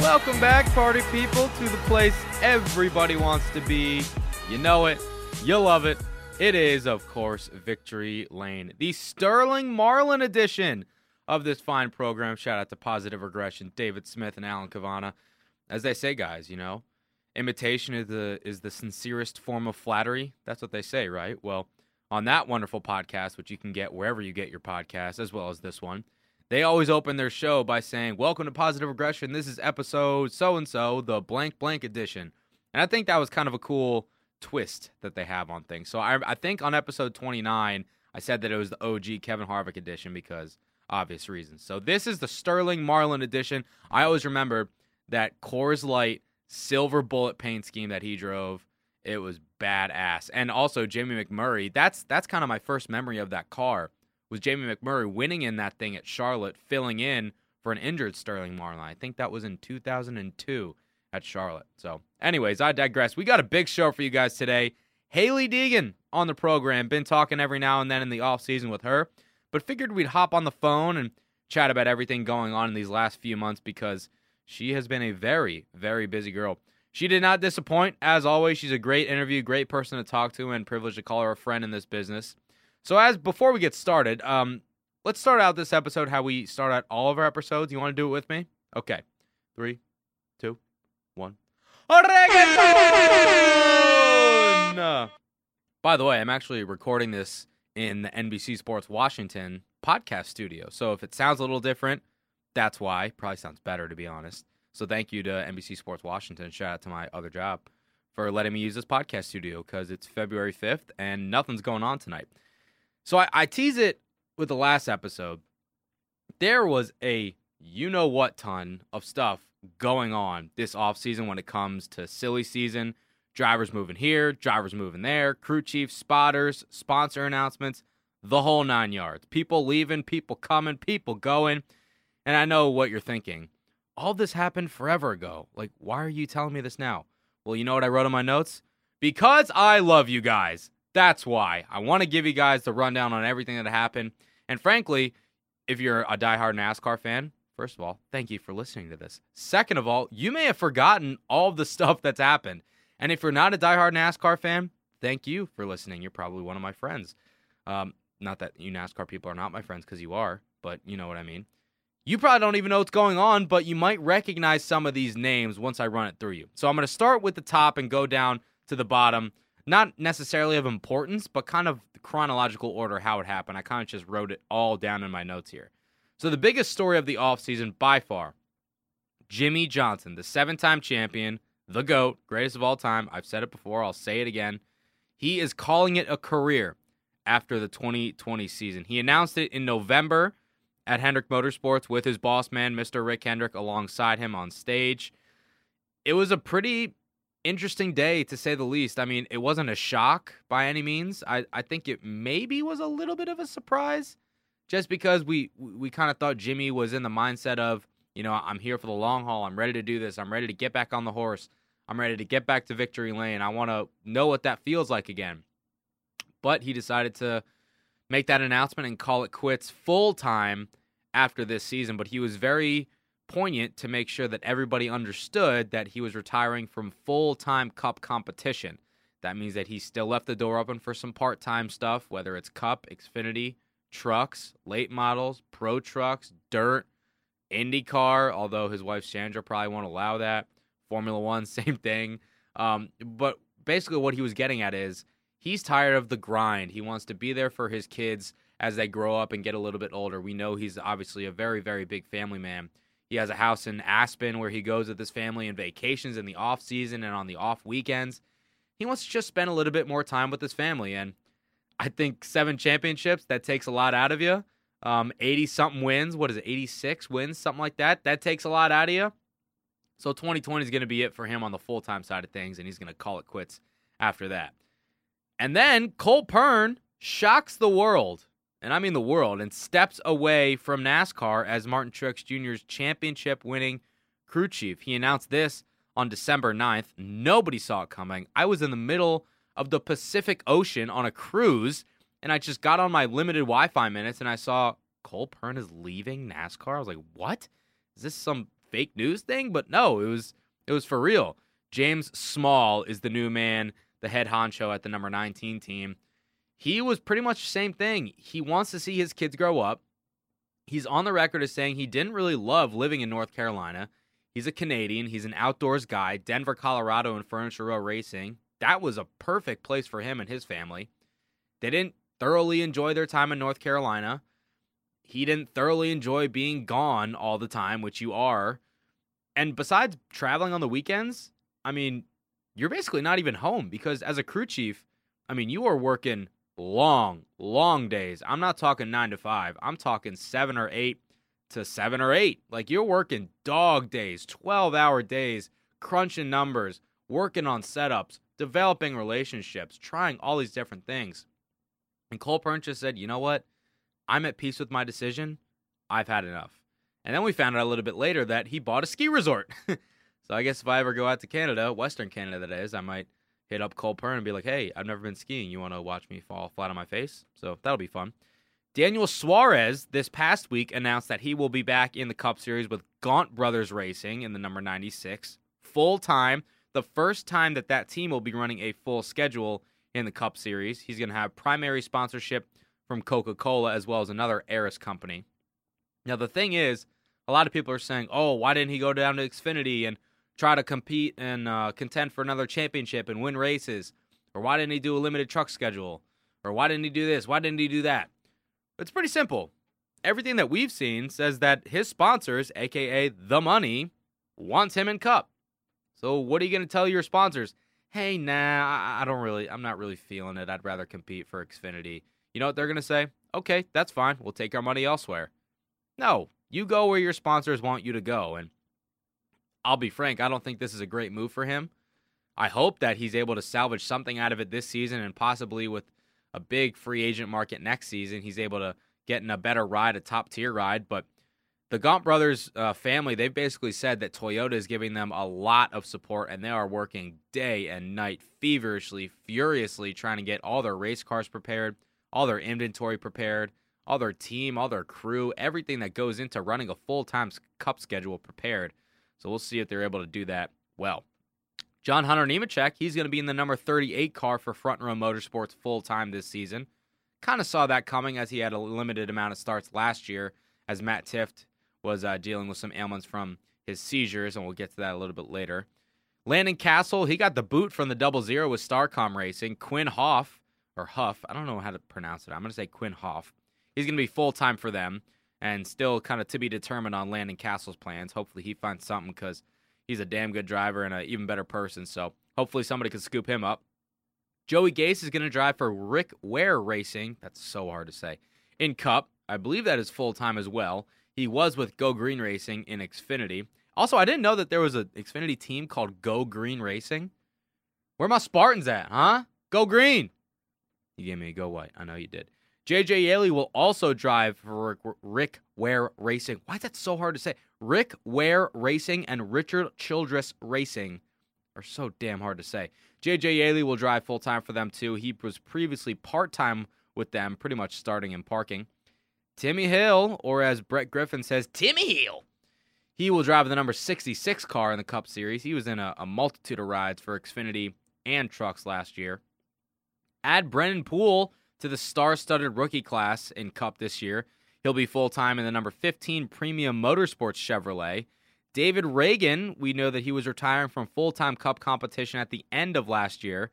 Welcome back, party people, to the place everybody wants to be. You know it. You love it. It is, of course, Victory Lane, the Sterling Marlin edition of this fine program. Shout out to Positive Regression, David Smith, and Alan Cavana. As they say, guys, you know, imitation is the sincerest form of flattery. That's what they say, right? Well, on that wonderful podcast, which you can get wherever you get your podcast, as well as this one, they always open their show by saying, welcome to Positive Regression. This is episode so-and-so, the blank blank edition. And I think that was kind of a cool twist that they have on things. So I think on episode 29, I said that it was the OG Kevin Harvick edition because obvious reasons. So this is the Sterling Marlin edition. I always remember that Coors Light silver bullet paint scheme that he drove. It was badass. And also Jamie McMurray, that's kind of my first memory of that car, was Jamie McMurray winning in that thing at Charlotte, filling in for an injured Sterling Marlin. I think that was in 2002 at Charlotte. So anyways, I digress. We got a big show for you guys today. Hailie Deegan on the program. Been talking every now and then in the offseason with her, but figured we'd hop on the phone and chat about everything going on in these last few months because she has been a very, very busy girl. She did not disappoint. As always, she's a great interview, great person to talk to, and privileged to call her a friend in this business. So as before we get started, let's start out this episode how we start out all of our episodes. You want to do it with me? Okay. 3, 2, 1. Oregano! By the way, I'm actually recording this in the NBC Sports Washington podcast studio. So if it sounds a little different, that's why. Probably sounds better, to be honest. So thank you to NBC Sports Washington. Shout out to my other job for letting me use this podcast studio because it's February 5th and nothing's going on tonight. So I tease it with the last episode. There was a you-know-what ton of stuff going on this offseason when it comes to silly season. Drivers moving here, drivers moving there, crew chiefs, spotters, sponsor announcements, the whole nine yards. People leaving, people coming, people going. And I know what you're thinking. All this happened forever ago. Like, why are you telling me this now? Well, you know what I wrote in my notes? Because I love you guys. That's why. I want to give you guys the rundown on everything that happened. And frankly, if you're a diehard NASCAR fan, first of all, thank you for listening to this. Second of all, you may have forgotten all of the stuff that's happened. And if you're not a diehard NASCAR fan, thank you for listening. You're probably one of my friends. Not that you NASCAR people are not my friends, because you are, but you know what I mean. You probably don't even know what's going on, but you might recognize some of these names once I run it through you. So I'm going to start with the top and go down to the bottom, not necessarily of importance, but kind of the chronological order how it happened. I kind of just wrote it all down in my notes here. So the biggest story of the offseason by far, Jimmy Johnson, the seven-time champion, the GOAT, greatest of all time. I've said it before. I'll say it again. He is calling it a career after the 2020 season. He announced it in November at Hendrick Motorsports with his boss man, Mr. Rick Hendrick, alongside him on stage. It was a pretty interesting day, to say the least. I mean, it wasn't a shock by any means. I think it maybe was a little bit of a surprise just because we kind of thought Jimmy was in the mindset of, you know, I'm here for the long haul. I'm ready to do this. I'm ready to get back on the horse. I'm ready to get back to victory lane. I want to know what that feels like again. But he decided to make that announcement and call it quits full-time after this season, but he was very poignant to make sure that everybody understood that he was retiring from full-time Cup competition. That means that he still left the door open for some part-time stuff, whether it's Cup, Xfinity, trucks, late models, pro trucks, dirt, IndyCar, although his wife Sandra probably won't allow that. Formula One, same thing. But basically what he was getting at is he's tired of the grind. He wants to be there for his kids as they grow up and get a little bit older. We know he's obviously a very, very big family man. He has a house in Aspen where he goes with his family and vacations in the off season and on the off weekends. He wants to just spend a little bit more time with his family. And I think 7 championships, that takes a lot out of you. 80-something wins. What is it, 86 wins, something like that? That takes a lot out of you. So 2020 is going to be it for him on the full-time side of things, and he's going to call it quits after that. And then Cole Pearn shocks the world, and I mean the world, and steps away from NASCAR as Martin Truex Jr.'s championship-winning crew chief. He announced this on December 9th. Nobody saw it coming. I was in the middle of the Pacific Ocean on a cruise, and I just got on my limited Wi-Fi minutes, and I saw Cole Pearn is leaving NASCAR. I was like, what? Is this some fake news thing? But no, it was for real. James Small is the new man, the head honcho at the number 19 team. He was pretty much the same thing. He wants to see his kids grow up. He's on the record as saying he didn't really love living in North Carolina. He's a Canadian. He's an outdoors guy. Denver, Colorado, and Furniture Row Racing. That was a perfect place for him and his family. They didn't thoroughly enjoy their time in North Carolina. He didn't thoroughly enjoy being gone all the time, which you are. And besides traveling on the weekends, I mean, you're basically not even home because as a crew chief, I mean, you are working long, long days. I'm not talking 9 to 5. I'm talking 7 or 8 to 7 or 8. Like you're working dog days, 12-hour days, crunching numbers, working on setups, developing relationships, trying all these different things. And Cole Pearn just said, you know what? I'm at peace with my decision. I've had enough. And then we found out a little bit later that he bought a ski resort. So I guess if I ever go out to Canada, Western Canada that is, I might hit up Cole Pearn and be like, hey, I've never been skiing. You want to watch me fall flat on my face? So that'll be fun. Daniel Suarez this past week announced that he will be back in the Cup Series with Gaunt Brothers Racing in the number 96 full-time. The first time that team will be running a full schedule in the Cup Series. He's going to have primary sponsorship from Coca-Cola as well as another heiress company. Now, the thing is, a lot of people are saying, oh, why didn't he go down to Xfinity and try to compete and contend for another championship and win races? Or why didn't he do a limited truck schedule? Or why didn't he do this? Why didn't he do that? It's pretty simple. Everything that we've seen says that his sponsors, a.k.a. The Money, wants him in Cup. So what are you going to tell your sponsors? Hey, nah, I'm not really feeling it. I'd rather compete for Xfinity. You know what they're going to say? Okay, that's fine. We'll take our money elsewhere. No, you go where your sponsors want you to go. And I'll be frank, I don't think this is a great move for him. I hope that he's able to salvage something out of it this season and possibly with a big free agent market next season, he's able to get in a better ride, a top-tier ride. But the Gaunt Brothers family, they've basically said that Toyota is giving them a lot of support, and they are working day and night, feverishly, furiously, trying to get all their race cars prepared, all their inventory prepared, all their team, all their crew, everything that goes into running a full-time Cup schedule prepared. So we'll see if they're able to do that well. John Hunter Nemechek, he's going to be in the number 38 car for Front Row Motorsports full-time this season. Kind of saw that coming as he had a limited amount of starts last year as Matt Tifft was dealing with some ailments from his seizures, and we'll get to that a little bit later. Landon Castle, he got the boot from the Double Zero with Starcom Racing. Quin Houff, or Huff, I don't know how to pronounce it. I'm going to say Quin Houff. He's going to be full-time for them and still kind of to be determined on Landon Castle's plans. Hopefully he finds something because he's a damn good driver and an even better person, so hopefully somebody can scoop him up. Joey Gase is going to drive for Rick Ware Racing. That's so hard to say. In Cup, I believe that is full-time as well. He was with Go Green Racing in Xfinity. Also, I didn't know that there was an Xfinity team called Go Green Racing. Where are my Spartans at, huh? Go Green! You gave me a go white. I know you did. J.J. Yeley will also drive for Rick Ware Racing. Why is that so hard to say? Rick Ware Racing and Richard Childress Racing are so damn hard to say. J.J. Yeley will drive full-time for them, too. He was previously part-time with them, pretty much starting and parking. Timmy Hill, or as Brett Griffin says, Timmy Hill. He will drive the number 66 car in the Cup Series. He was in a multitude of rides for Xfinity and trucks last year. Add Brennan Poole to the star-studded rookie class in Cup this year. He'll be full-time in the number 15 Premium Motorsports Chevrolet. David Regan, we know that he was retiring from full-time Cup competition at the end of last year,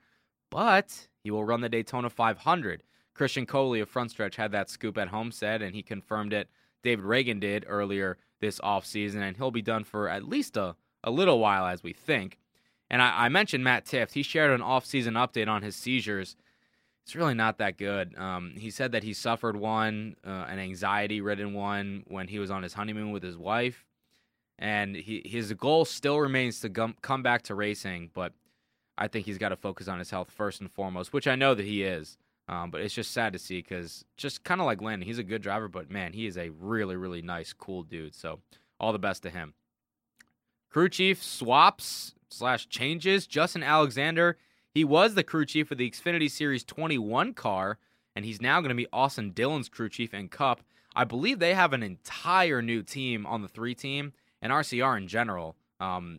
but he will run the Daytona 500. Christian Coley of Front Stretch had that scoop at Homestead, and he confirmed it. David Regan did earlier this offseason, and he'll be done for at least a little while, as we think. And I mentioned Matt Tifft. He shared an offseason update on his seizures, it's really not that good. He said that he suffered one, an anxiety-ridden one, when he was on his honeymoon with his wife. And his goal still remains to come back to racing, but I think he's got to focus on his health first and foremost, which I know that he is. But it's just sad to see because just kind of like Landon, he's a good driver, but, man, he is a really, really nice, cool dude. So all the best to him. Crew chief swaps / changes. Justin Alexander, he was the crew chief of the Xfinity Series 21 car, and he's now going to be Austin Dillon's crew chief in Cup. I believe they have an entire new team on the 3 team and RCR in general. I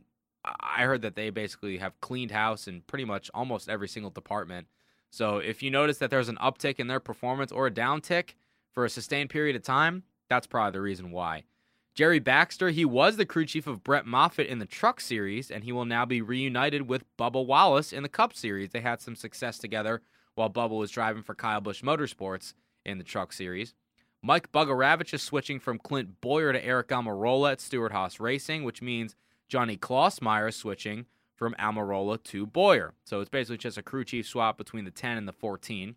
heard that they basically have cleaned house in pretty much almost every single department. So if you notice that there's an uptick in their performance or a downtick for a sustained period of time, that's probably the reason why. Jerry Baxter, he was the crew chief of Brett Moffitt in the Truck Series, and he will now be reunited with Bubba Wallace in the Cup Series. They had some success together while Bubba was driving for Kyle Busch Motorsports in the Truck Series. Mike Bugaravich is switching from Clint Boyer to Eric Almirola at Stewart-Haas Racing, which means Johnny Klausmeier is switching from Almirola to Boyer. So it's basically just a crew chief swap between the 10 and the 14.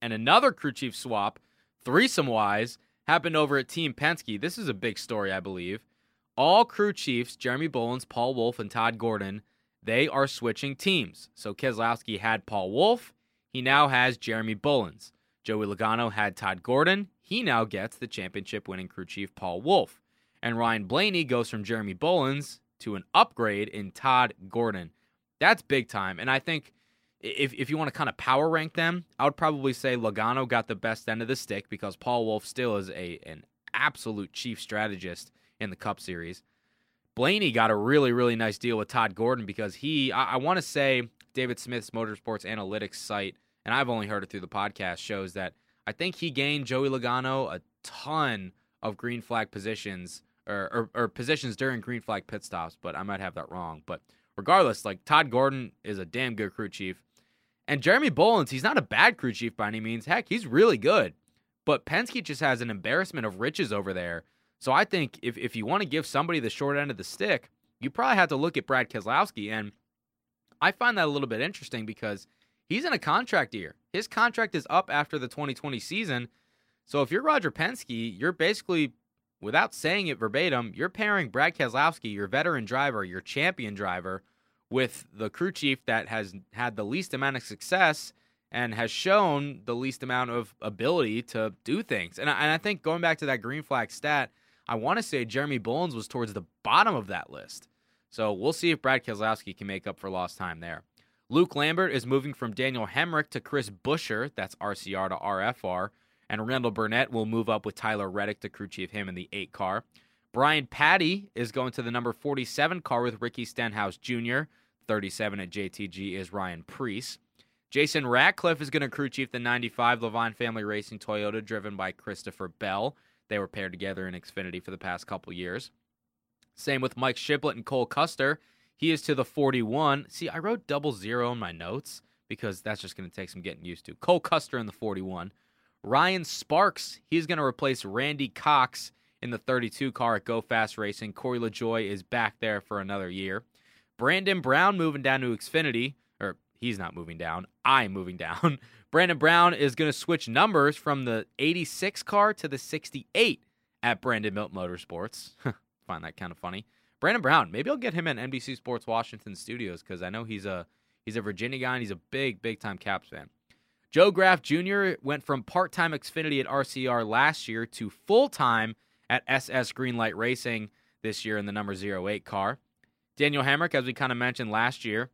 And another crew chief swap, threesome-wise, happened over at Team Penske. This is a big story, I believe. All crew chiefs, Jeremy Bullins, Paul Wolfe, and Todd Gordon, they are switching teams. So Keselowski had Paul Wolfe. He now has Jeremy Bullins. Joey Logano had Todd Gordon. He now gets the championship-winning crew chief, Paul Wolfe. And Ryan Blaney goes from Jeremy Bullins to an upgrade in Todd Gordon. That's big time. And I think if you want to kind of power rank them, I would probably say Logano got the best end of the stick because Paul Wolfe still is an absolute chief strategist in the Cup Series. Blaney got a really, really nice deal with Todd Gordon because I want to say David Smith's Motorsports Analytics site, and I've only heard it through the podcast, shows that I think he gained Joey Logano a ton of green flag positions or positions during green flag pit stops, but I might have that wrong. But regardless, like Todd Gordon is a damn good crew chief. And Jeremy Bullins, he's not a bad crew chief by any means. Heck, he's really good. But Penske just has an embarrassment of riches over there. So I think if you want to give somebody the short end of the stick, you probably have to look at Brad Keselowski. And I find that a little bit interesting because he's in a contract year. His contract is up after the 2020 season. So if you're Roger Penske, you're basically, without saying it verbatim, you're pairing Brad Keselowski, your veteran driver, your champion driver, with the crew chief that has had the least amount of success and has shown the least amount of ability to do things. And I think going back to that green flag stat, I want to say Jeremy Bullins was towards the bottom of that list. So we'll see if Brad Keselowski can make up for lost time there. Luke Lambert is moving from Daniel Hemrick to Chris Buescher. That's RCR to RFR. And Randall Burnett will move up with Tyler Reddick to crew chief him in the 8 car. Brian Paddy is going to the number 47 car with Ricky Stenhouse Jr., 37 at JTG is Ryan Preece. Jason Ratcliffe is going to crew chief the 95 Levine Family Racing Toyota driven by Christopher Bell. They were paired together in Xfinity for the past couple years. Same with Mike Shiplett and Cole Custer. He is to the 41. See, I wrote 00 in my notes because that's just going to take some getting used to. Cole Custer in the 41. Ryan Sparks, he's going to replace Randy Cox in the 32 car at Go Fast Racing. Corey LaJoy is back there for another year. Brandon Brown moving down to Xfinity, or he's not moving down, I'm moving down. Brandon Brown is going to switch numbers from the 86 car to the 68 at Brandon Milt Motorsports. Find that kind of funny. Brandon Brown, maybe I'll get him in NBC Sports Washington Studios because I know he's a Virginia guy and he's a big, big-time Caps fan. Joe Graff Jr. went from part-time Xfinity at RCR last year to full-time at SS Greenlight Racing this year in the number 08 car. Daniel Hemrick, as we kind of mentioned last year,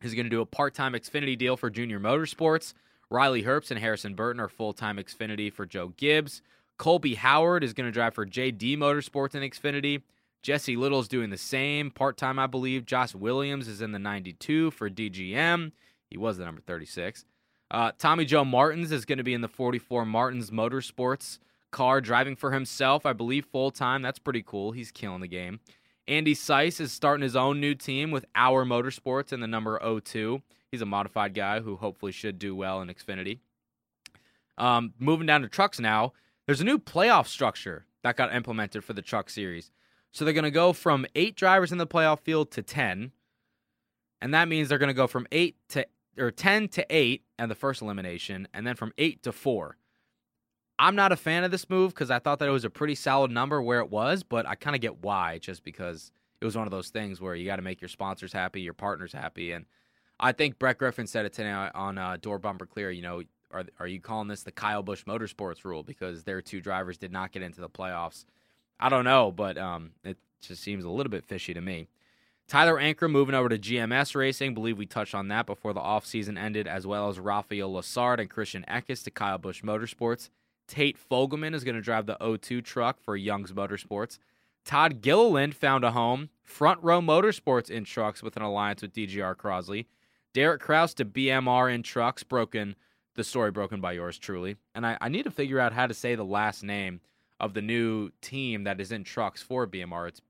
is going to do a part-time Xfinity deal for Junior Motorsports. Riley Herbst and Harrison Burton are full-time Xfinity for Joe Gibbs. Colby Howard is going to drive for JD Motorsports in Xfinity. Jesse Little is doing the same, part-time, I believe. Josh Williams is in the 92 for DGM. He was the number 36. Tommy Joe Martins is going to be in the 44 Martins Motorsports car, driving for himself, I believe, full-time. That's pretty cool. He's killing the game. Andy Sice is starting his own new team with Our Motorsports in the number 02. He's a modified guy who hopefully should do well in Xfinity. Moving down to trucks now, there's a new playoff structure that got implemented for the Truck Series. So they're going to go from 8 drivers in the playoff field to 10, and that means they're going to go from 8 to or 10 to 8 and the first elimination, and then from 8 to 4. I'm not a fan of this move because I thought that it was a pretty solid number where it was, but I kind of get why, just because it was one of those things where you got to make your sponsors happy, your partners happy, and I think Brett Griffin said it today on Door Bumper Clear, you know, are you calling this the Kyle Busch Motorsports rule because their two drivers did not get into the playoffs? I don't know, but it just seems a little bit fishy to me. Tyler Ankrum moving over to GMS Racing. Believe we touched on that before the offseason ended, as well as Rafael Lassard and Christian Eckes to Kyle Busch Motorsports. Tate Fogelman is going to drive the O2 truck for Young's Motorsports. Todd Gilliland found a home. Front Row Motorsports in trucks with an alliance with DGR Crosley. Derek Kraus to BMR in trucks. The story broken by yours truly. And I need to figure out how to say the last name of the new team that is in trucks for BMR. It's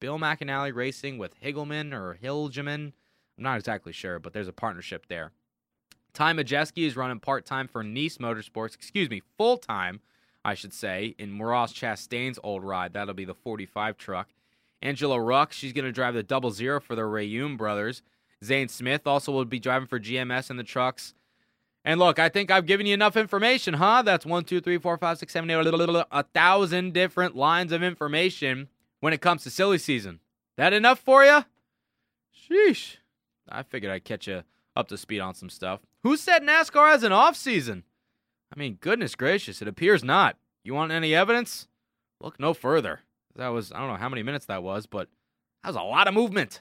Bill McAnally Racing with Higelman or Hilgeman. I'm not exactly sure, but there's a partnership there. Ty Majeski is running part-time for Nice Motorsports. Excuse me, full-time, I should say, in Maurice Chastain's old ride. That'll be the 45 truck. Angela Ruck, she's going to drive the 00 for the Rayoum brothers. Zane Smith also will be driving for GMS in the trucks. And look, I think I've given you enough information, huh? That's 1,000 different lines of information. When it comes to silly season, that enough for you? Sheesh. I figured I'd catch you up to speed on some stuff. Who said NASCAR has an off season? I mean, goodness gracious, it appears not. You want any evidence? Look no further. That was, I don't know how many minutes that was, but that was a lot of movement.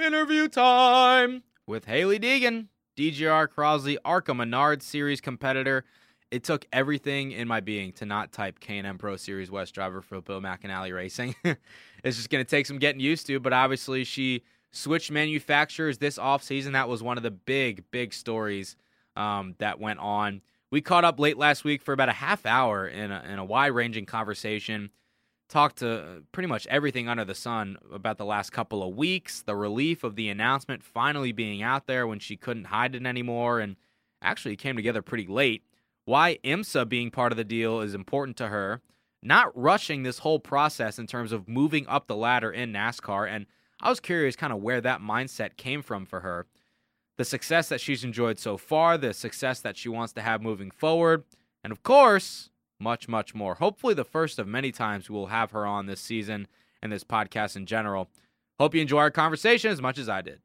Interview time with Hailie Deegan, DGR Crosley ARCA Menard Series competitor. It took everything in my being to not type K&M Pro Series West driver for Bill McAnally Racing. It's just going to take some getting used to, but obviously she switched manufacturers this offseason. That was one of the big, big stories that went on. We caught up late last week for about a half hour in a wide-ranging conversation. Talked to pretty much everything under the sun about the last couple of weeks, the relief of the announcement finally being out there when she couldn't hide it anymore, and actually came together pretty late. Why IMSA being part of the deal is important to her, not rushing this whole process in terms of moving up the ladder in NASCAR, and I was curious kind of where that mindset came from for her, the success that she's enjoyed so far, the success that she wants to have moving forward, and of course, much, much more. Hopefully the first of many times we'll have her on this season and this podcast in general. Hope you enjoy our conversation as much as I did.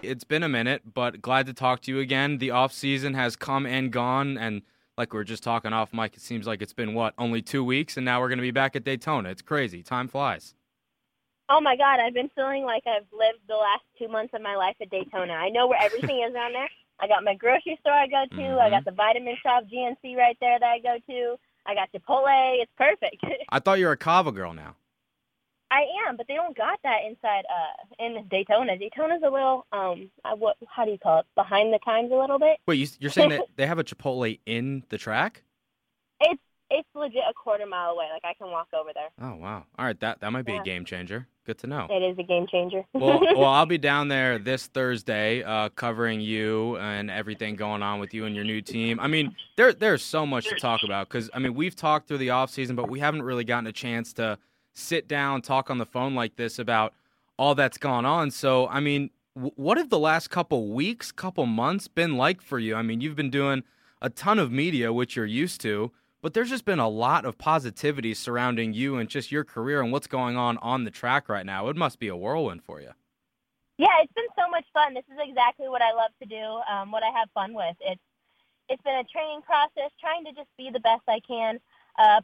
It's been a minute, but glad to talk to you again. The offseason has come and gone, and like we were just talking off mic, it seems like it's been, only 2 weeks, and now we're going to be back at Daytona. It's crazy. Time flies. Oh, my God. I've been feeling like I've lived the last 2 months of my life at Daytona. I know where everything is down there. I got my grocery store I go to. Mm-hmm. I got the vitamin shop, GNC, right there that I go to. I got Chipotle. It's perfect. I thought you were a Cava girl now. I am, but they don't got that inside in Daytona. Daytona's a little, how do you call it, behind the times a little bit. Wait, you're saying that they have a Chipotle in the track? It's legit a quarter mile away. Like, I can walk over there. Oh, wow. All right, that might be a game changer. Good to know. It is a game changer. well, I'll be down there this Thursday covering you and everything going on with you and your new team. I mean, there's so much to talk about because, I mean, we've talked through the offseason, but we haven't really gotten a chance to sit down, talk on the phone like this about all that's gone on. So, I mean, what have the last couple weeks, couple months been like for you? I mean, you've been doing a ton of media, which you're used to, but there's just been a lot of positivity surrounding you and just your career and what's going on the track right now. It must be a whirlwind for you. Yeah, it's been so much fun. This is exactly what I love to do, what I have fun with. It's been a training process, trying to just be the best I can.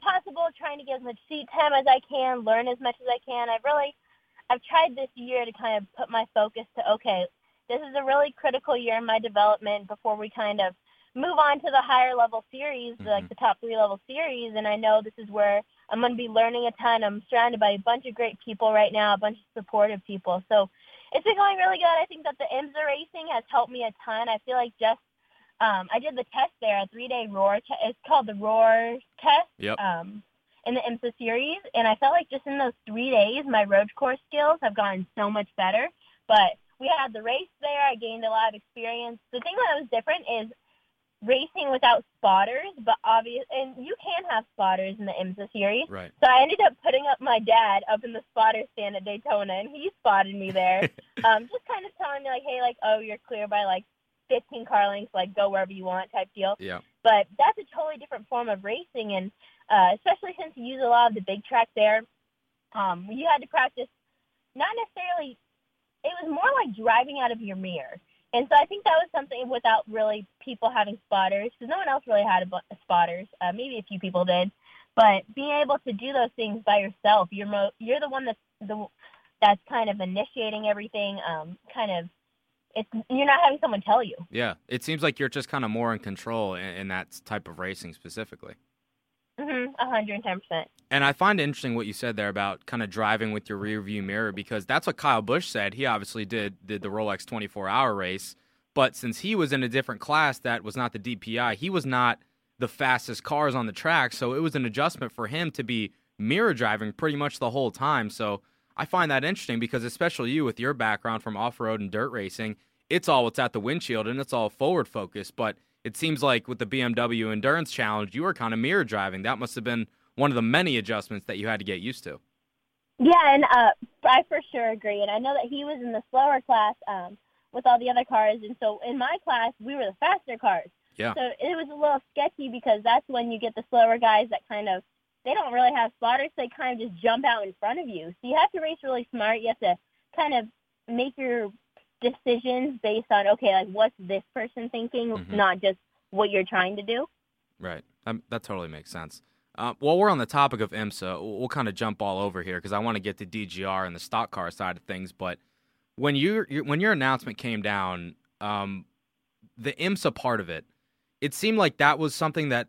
Possible, trying to get as much seat time as I can, learn as much as I can. I've tried this year to kind of put my focus to, okay, this is a really critical year in my development before we kind of move on to the higher level series, like the top 3 level series. And I know this is where I'm going to be learning a ton. I'm surrounded by a bunch of great people right now, a bunch of supportive people. So it's been going really good. I think that the IMSA racing has helped me a ton. I feel like just I did the test there, a 3-day Roar test. It's called the Roar test in the IMSA series. And I felt like just in those 3 days, my road course skills have gotten so much better. But we had the race there. I gained a lot of experience. The thing that was different is racing without spotters, but obviously, and you can have spotters in the IMSA series. Right. So I ended up putting up my dad up in the spotter stand at Daytona, and he spotted me there, just kind of telling me, like, hey, like, oh, you're clear by, like, 15 car lengths, like, go wherever you want type deal. Yeah. But that's a totally different form of racing, and especially since you use a lot of the big track there, you had to practice not necessarily – it was more like driving out of your mirror. And so I think that was something without really people having spotters, because no one else really had spotters. Maybe a few people did. But being able to do those things by yourself, you're the one that's kind of initiating everything, kind of – you're not having someone tell you. Yeah, it seems like you're just kind of more in control in that type of racing specifically. Mm-hmm, 110%. And I find it interesting what you said there about kind of driving with your rearview mirror, because that's what Kyle Busch said. He obviously did the Rolex 24-hour race, but since he was in a different class that was not the DPI, he was not the fastest cars on the track, so it was an adjustment for him to be mirror driving pretty much the whole time. So I find that interesting because especially you with your background from off-road and dirt racing, it's all what's at the windshield and it's all forward focus, but it seems like with the BMW Endurance Challenge, you were kind of mirror driving. That must have been one of the many adjustments that you had to get used to. Yeah, and I for sure agree. And I know that he was in the slower class with all the other cars. And so in my class, we were the faster cars. Yeah. So it was a little sketchy because that's when you get the slower guys that kind of, they don't really have spotters. They kind of just jump out in front of you. So you have to race really smart. You have to kind of make your decisions based on, okay, like, what's this person thinking, mm-hmm. not just what you're trying to do. Right. That totally makes sense. While we're on the topic of IMSA, we'll kind of jump all over here because I want to get to DGR and the stock car side of things. But when your announcement came down, the IMSA part of it, it seemed like that was something that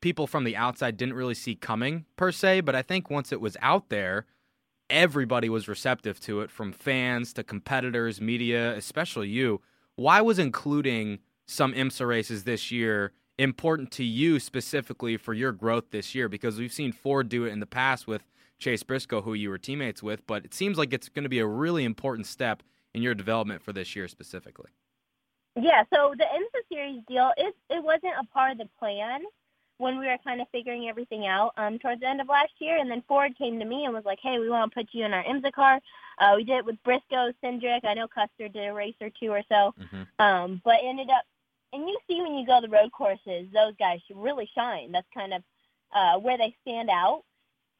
people from the outside didn't really see coming per se. But I think once it was out there, everybody was receptive to it, from fans to competitors, media, especially you. Why was including some IMSA races this year important to you specifically for your growth this year? Because we've seen Ford do it in the past with Chase Briscoe, who you were teammates with, but it seems like it's going to be a really important step in your development for this year specifically. Yeah, so the IMSA series deal, it wasn't a part of the plan when we were kind of figuring everything out towards the end of last year. And then Ford came to me and was like, hey, we want to put you in our IMSA car. We did it with Briscoe, Cindric. I know Custer did a race or two or so. Mm-hmm. But ended up, and you see when you go the road courses, those guys should really shine. That's kind of where they stand out.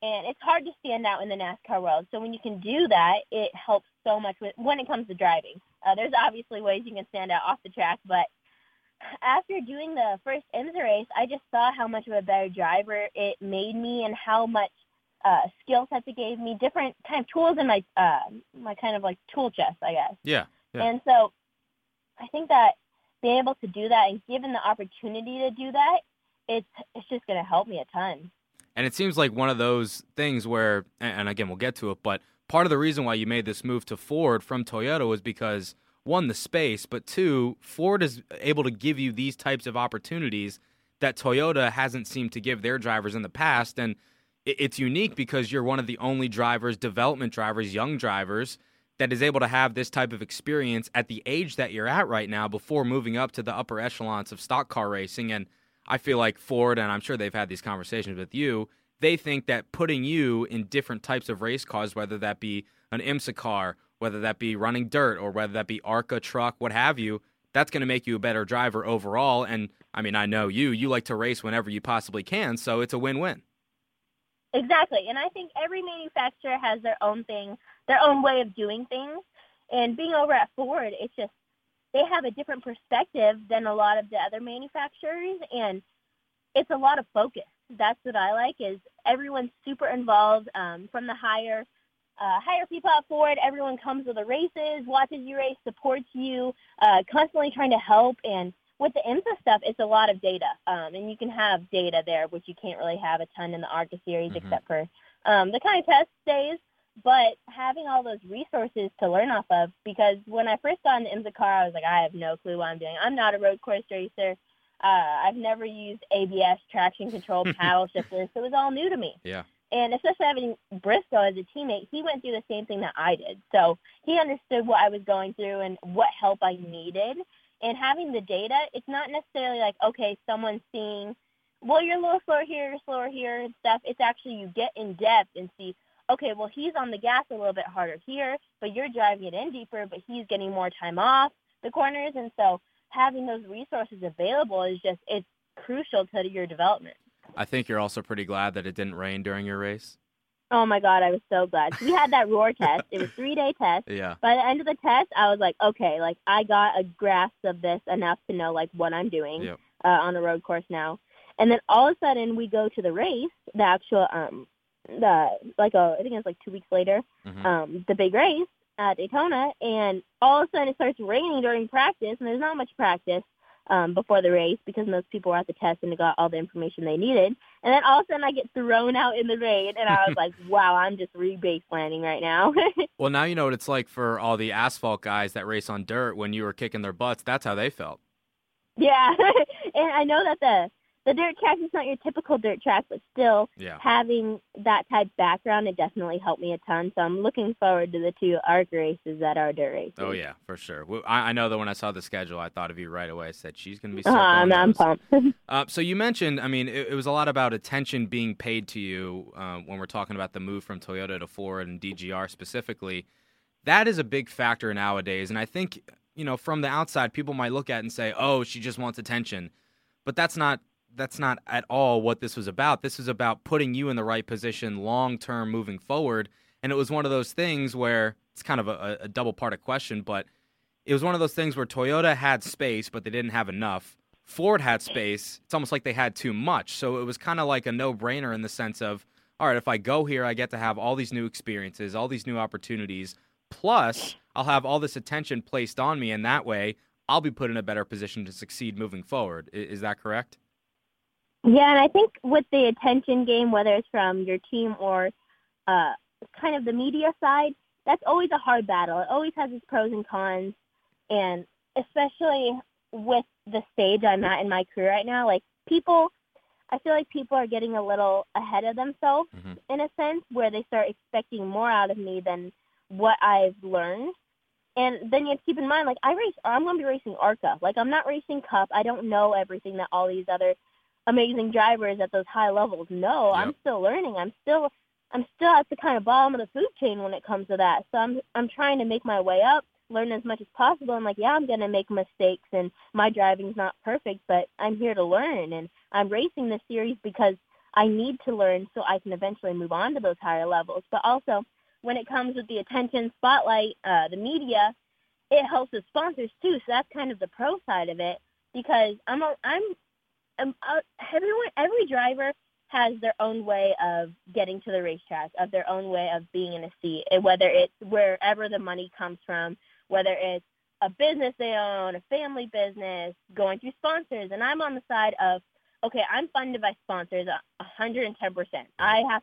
And it's hard to stand out in the NASCAR world. So when you can do that, it helps so much when it comes to driving. There's obviously ways you can stand out off the track, but after doing the first IMSA race, I just saw how much of a better driver it made me and how much skill sets it gave me, different kind of tools in my my kind of like tool chest, I guess. Yeah. And so I think that being able to do that and given the opportunity to do that, it's just going to help me a ton. And it seems like one of those things where, and again, we'll get to it, but part of the reason why you made this move to Ford from Toyota was because, one, the space, but two, Ford is able to give you these types of opportunities that Toyota hasn't seemed to give their drivers in the past. And it's unique because you're one of the only drivers, development drivers, young drivers, that is able to have this type of experience at the age that you're at right now before moving up to the upper echelons of stock car racing. And I feel like Ford, and I'm sure they've had these conversations with you, they think that putting you in different types of race cars, whether that be an IMSA car, whether that be running dirt or whether that be ARCA truck, what have you, that's going to make you a better driver overall. And, I mean, I know you like to race whenever you possibly can, so it's a win-win. Exactly. And I think every manufacturer has their own thing, their own way of doing things. And being over at Ford, it's just they have a different perspective than a lot of the other manufacturers, and it's a lot of focus. That's what I like, is everyone's super involved from the higher people out for it. Everyone comes to the races, watches you race, supports you, constantly trying to help. And with the IMSA stuff, it's a lot of data. And you can have data there, which you can't really have a ton in the ARCA series, mm-hmm. except for the contest days. But having all those resources to learn off of, because when I first got in the IMSA car, I was like, I have no clue what I'm doing. I'm not a road course racer. I've never used ABS, traction control, paddle shifters. So it was all new to me. Yeah. And especially having Briscoe as a teammate, he went through the same thing that I did. So he understood what I was going through and what help I needed. and having the data, it's not necessarily like, okay, someone's seeing, well, you're a little slower here, you're slower here and stuff. It's actually you get in depth and see, okay, well, he's on the gas a little bit harder here, but you're driving it in deeper, but he's getting more time off the corners. And so having those resources available is just, it's crucial to your development. I think you're also pretty glad that it didn't rain during your race. Oh, my God, I was so glad. We had that roar test. It was a 3-day test. Yeah. By the end of the test, I was like, okay, like, I got a grasp of this enough to know, like, what I'm doing on a road course now. And then all of a sudden, we go to the race, the actual, I think it was like 2 weeks later, the big race at Daytona, and all of a sudden it starts raining during practice, and there's not much practice before the race because most people were at the test and they got all the information they needed. And then all of a sudden I get thrown out in the rain, and I was like, wow, I'm just rebase landing right now. Well, now you know what it's like for all the asphalt guys that race on dirt. When you were kicking their butts, that's how they felt. Yeah, and I know that the dirt track is not your typical dirt track, but still having that type background, it definitely helped me a ton. So I'm looking forward to the 2 ARC races that are dirt races. Oh, yeah, for sure. I know that when I saw the schedule, I thought of you right away. I said, she's going to be so I'm pumped. So you mentioned, I mean, it was a lot about attention being paid to you when we're talking about the move from Toyota to Ford and DGR specifically. That is a big factor nowadays. And I think, you know, from the outside, people might look at it and say, oh, she just wants attention. But that's not at all what this was about. This was about putting you in the right position long-term moving forward. And it was one of those things where it's kind of a double-parted question, but it was one of those things where Toyota had space, but they didn't have enough. Ford had space. It's almost like they had too much. So it was kind of like a no-brainer in the sense of, all right, if I go here, I get to have all these new experiences, all these new opportunities, plus I'll have all this attention placed on me, and that way I'll be put in a better position to succeed moving forward. Is that correct? Yeah, and I think with the attention game, whether it's from your team or kind of the media side, that's always a hard battle. It always has its pros and cons, and especially with the stage I'm at in my career right now, like I feel like people are getting a little ahead of themselves in a sense where they start expecting more out of me than what I've learned. And then you have to keep in mind, like I'm going to be racing ARCA. Like I'm not racing Cup. I don't know everything that all these other amazing drivers at those high levels. No, I'm still learning. I'm still at the kind of bottom of the food chain when it comes to that. So I'm trying to make my way up, learn as much as possible. I'm like, yeah, I'm going to make mistakes and my driving's not perfect, but I'm here to learn. And I'm racing this series because I need to learn so I can eventually move on to those higher levels. But also when it comes with the attention spotlight, the media, it helps with sponsors too. So that's kind of the pro side of it because every driver has their own way of getting to the racetrack, of their own way of being in a seat, and whether it's wherever the money comes from, whether it's a business they own, a family business, going through sponsors. And I'm on the side of, okay, I'm funded by sponsors 110%. I have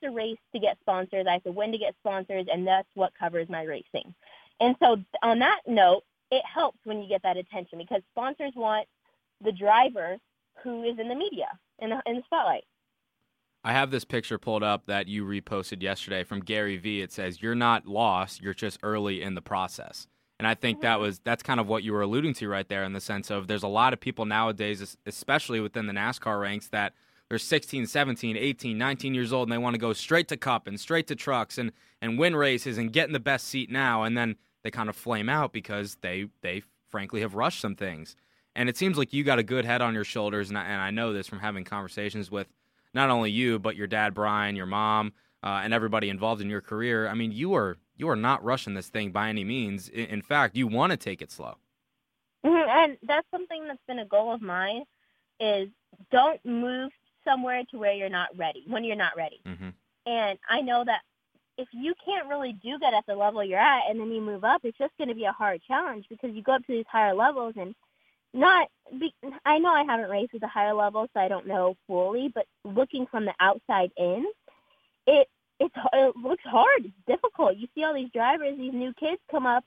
to race to get sponsors. I have to win to get sponsors, and that's what covers my racing. And so on that note, it helps when you get that attention because sponsors want the driver who is in the media, in the spotlight. I have this picture pulled up that you reposted yesterday from Gary V. It says, you're not lost, you're just early in the process. And I think that's kind of what you were alluding to right there in the sense of there's a lot of people nowadays, especially within the NASCAR ranks, that they're 16, 17, 18, 19 years old, and they want to go straight to Cup and straight to trucks and win races and get in the best seat now. And then they kind of flame out because they frankly have rushed some things. And it seems like you got a good head on your shoulders, and I know this from having conversations with not only you, but your dad, Brian, your mom, and everybody involved in your career. I mean, you are not rushing this thing by any means. In fact, you want to take it slow. And that's something that's been a goal of mine is don't move somewhere to where you're not ready, when you're not ready. And I know that if you can't really do that at the level you're at and then you move up, it's just going to be a hard challenge because you go up to these higher levels and I know I haven't raced at a higher level, so I don't know fully, but looking from the outside in, it looks hard. It's difficult. You see all these drivers, these new kids come up.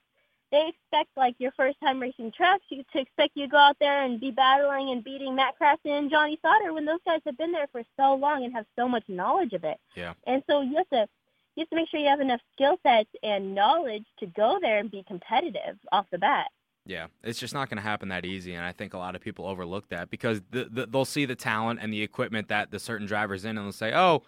They expect, like, your first time racing trucks, to expect you to go out there and be battling and beating Matt Crafton and Johnny Sauter when those guys have been there for so long and have so much knowledge of it. Yeah. And so you have to make sure you have enough skill sets and knowledge to go there and be competitive off the bat. Yeah, it's just not going to happen that easy, and I think a lot of people overlook that because they'll see the talent and the equipment that the certain driver's in, and they'll say, oh,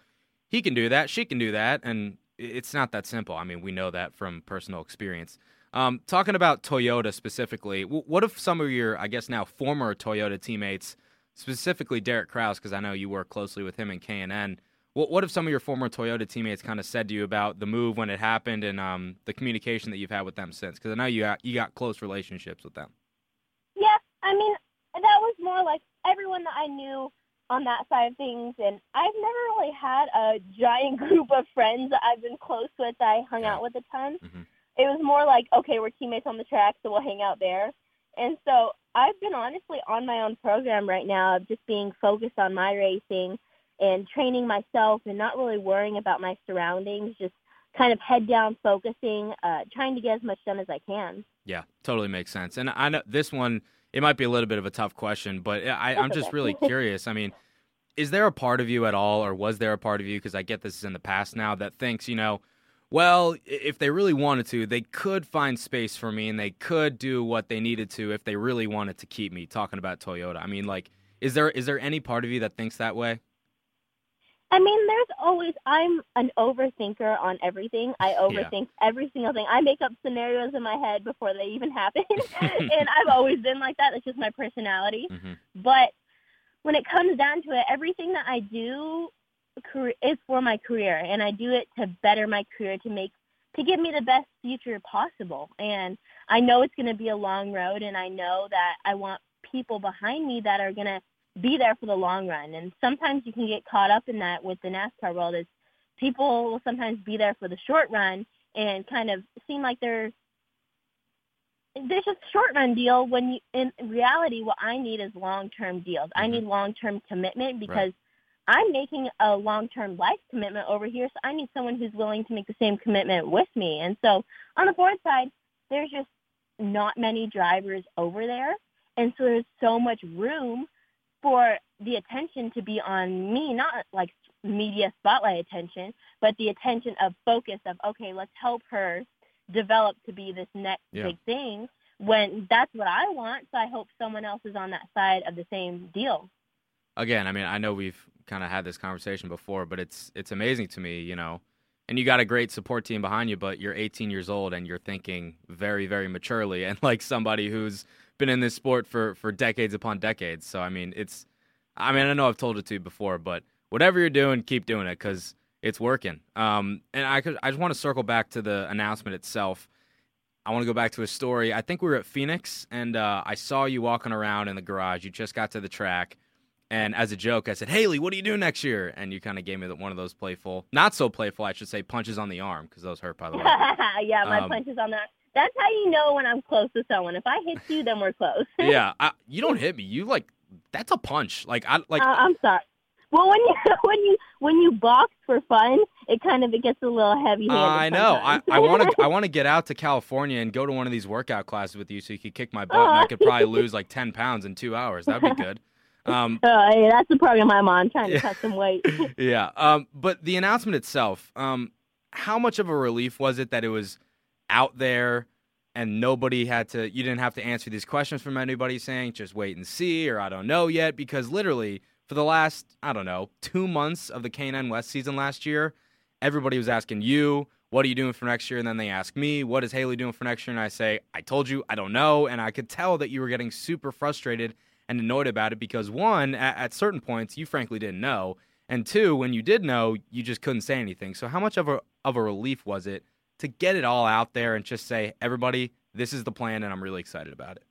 he can do that, she can do that, and it's not that simple. I mean, we know that from personal experience. Talking about Toyota specifically, what if some of your, I guess now, former Toyota teammates, specifically Derek Kraus, because I know you work closely with him in K&N, what if some of your former Toyota teammates kind of said to you about the move when it happened and the communication that you've had with them since? Because I know you got close relationships with them. Yeah, I mean, that was more like everyone that I knew on that side of things. And I've never really had a giant group of friends that I've been close with that I hung out with a ton. Mm-hmm. It was more like, okay, we're teammates on the track, so we'll hang out there. And so I've been honestly on my own program right now of just being focused on my racing and training myself and not really worrying about my surroundings, just kind of head down focusing, trying to get as much done as I can. Yeah, totally makes sense. And I know this one, it might be a little bit of a tough question, but I'm just really curious. I mean, is there a part of you at all, or was there a part of you, because I get this is in the past now, that thinks, you know, well, if they really wanted to, they could find space for me and they could do what they needed to if they really wanted to keep me, talking about Toyota? I mean, like, is there any part of you that thinks that way? I mean, I'm an overthinker on everything. I overthink every single thing. I make up scenarios in my head before they even happen. And I've always been like that. That's just my personality. Mm-hmm. But when it comes down to it, everything that I do is for my career. And I do it to better my career, to give me the best future possible. And I know it's going to be a long road. And I know that I want people behind me that are going to be there for the long run. And sometimes you can get caught up in that with the NASCAR world, is people will sometimes be there for the short run and kind of seem like there's just short run deal when in reality what I need is long-term deals. Mm-hmm. I need long-term commitment because I'm making a long-term life commitment over here. So I need someone who's willing to make the same commitment with me. And so on the board side, there's just not many drivers over there. And so there's so much room for the attention to be on me, not like media spotlight attention, but the attention of focus of, okay, let's help her develop to be this next big thing, when that's what I want. So I hope someone else is on that side of the same deal. Again, I mean, I know we've kind of had this conversation before, but it's amazing to me, you know, and you got a great support team behind you, but you're 18 years old and you're thinking very, very maturely, and like somebody who's been in this sport for decades upon decades. So, I mean, I know I've told it to you before, but whatever you're doing, keep doing it because it's working. And I just want to circle back to the announcement itself. I want to go back to a story. I think we were at Phoenix, and I saw you walking around in the garage. You just got to the track, and as a joke, I said, Hailie, what do you do next year? And you kind of gave me one of those playful, not so playful, I should say, punches on the arm, because those hurt, by the way. Yeah, my punches on that. That's how you know when I'm close to someone. If I hit you, then we're close. Yeah, you don't hit me. You that's a punch. I'm sorry. Well, when you box for fun, it gets a little heavy-handed. I know. I want to get out to California and go to one of these workout classes with you, so you could kick my butt, and I could probably lose like 10 pounds in 2 hours. That'd be good. Yeah, that's the program I'm on, trying to cut some weight. Yeah. But the announcement itself, how much of a relief was it that it was out there and you didn't have to answer these questions from anybody saying just wait and see, or I don't know yet? Because literally for the last, I don't know, 2 months of the K&N West season last year, everybody was asking you, what are you doing for next year? And then they ask me, what is Hailie doing for next year? And I say, I told you, I don't know. And I could tell that you were getting super frustrated and annoyed about it because one, at certain points, you frankly didn't know. And two, when you did know, you just couldn't say anything. So how much of a relief was it to get it all out there and just say, everybody, this is the plan, and I'm really excited about it?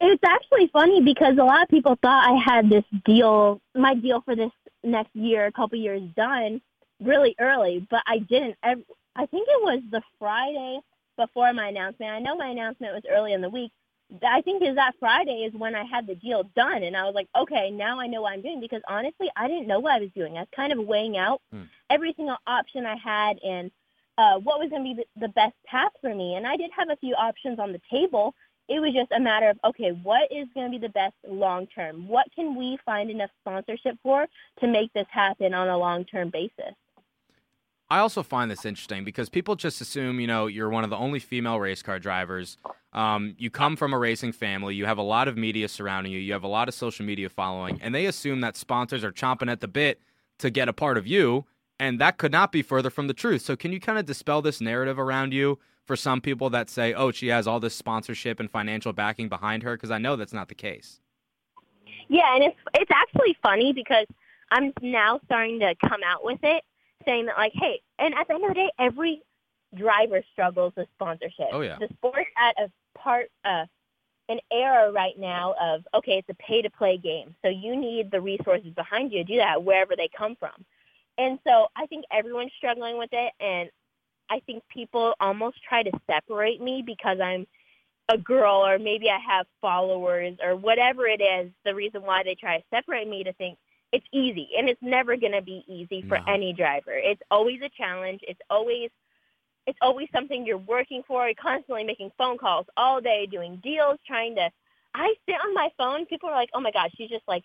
It's actually funny because a lot of people thought I had this deal, my deal for this next year, a couple years done, really early, but I didn't. I think it was the Friday before my announcement. I know my announcement was early in the week. I think that Friday is when I had the deal done, and I was like, okay, now I know what I'm doing, because honestly, I didn't know what I was doing. I was kind of weighing out every single option I had and what was going to be the best path for me. And I did have a few options on the table. It was just a matter of, okay, what is going to be the best long-term? What can we find enough sponsorship for to make this happen on a long-term basis? I also find this interesting because people just assume, you know, you're one of the only female race car drivers. You come from a racing family. You have a lot of media surrounding you. You have a lot of social media following, and they assume that sponsors are chomping at the bit to get a part of you, and that could not be further from the truth. So can you kind of dispel this narrative around you for some people that say, oh, she has all this sponsorship and financial backing behind her? Because I know that's not the case. Yeah, and it's actually funny because I'm now starting to come out with it, saying that, like, hey, and at the end of the day, every driver struggles with sponsorship. Oh, yeah. The sport's at a part, an era right now of, okay, it's a pay-to-play game, so you need the resources behind you to do that wherever they come from. And so I think everyone's struggling with it, and I think people almost try to separate me because I'm a girl or maybe I have followers or whatever it is, the reason why they try to separate me to think it's easy. And it's never going to be easy for any driver. It's always a challenge. It's always something you're working for. You're constantly making phone calls all day, doing deals, I sit on my phone. People are like, oh my gosh, she's just like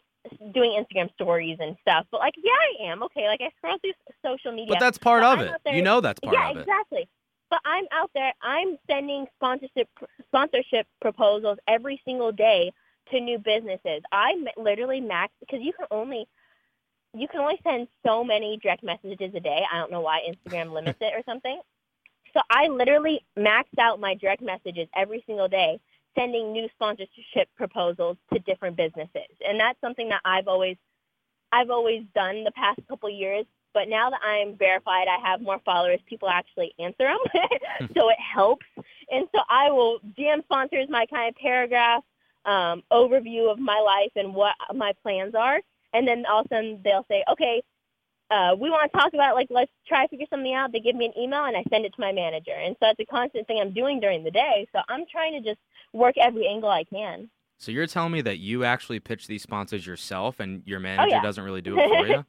doing Instagram stories and stuff. But like, yeah, I am. Okay. Like I scroll through social media. But that's part of it. You know, that's part of it. Yeah, exactly. But I'm out there, I'm sending sponsorship proposals every single day to new businesses. I literally max, because you can only send so many direct messages a day. I don't know why Instagram limits it or something. So I literally maxed out my direct messages every single day, sending new sponsorship proposals to different businesses. And that's something that I've always done the past couple of years. But now that I'm verified, I have more followers, people actually answer them, so it helps. And so I will DM sponsors my kind of paragraph, overview of my life and what my plans are. And then all of a sudden they'll say, okay, we want to talk about it. Like, let's try to figure something out. They give me an email and I send it to my manager. And so that's a constant thing I'm doing during the day. So I'm trying to just work every angle I can. So you're telling me that you actually pitch these sponsors yourself and your manager doesn't really do it for you?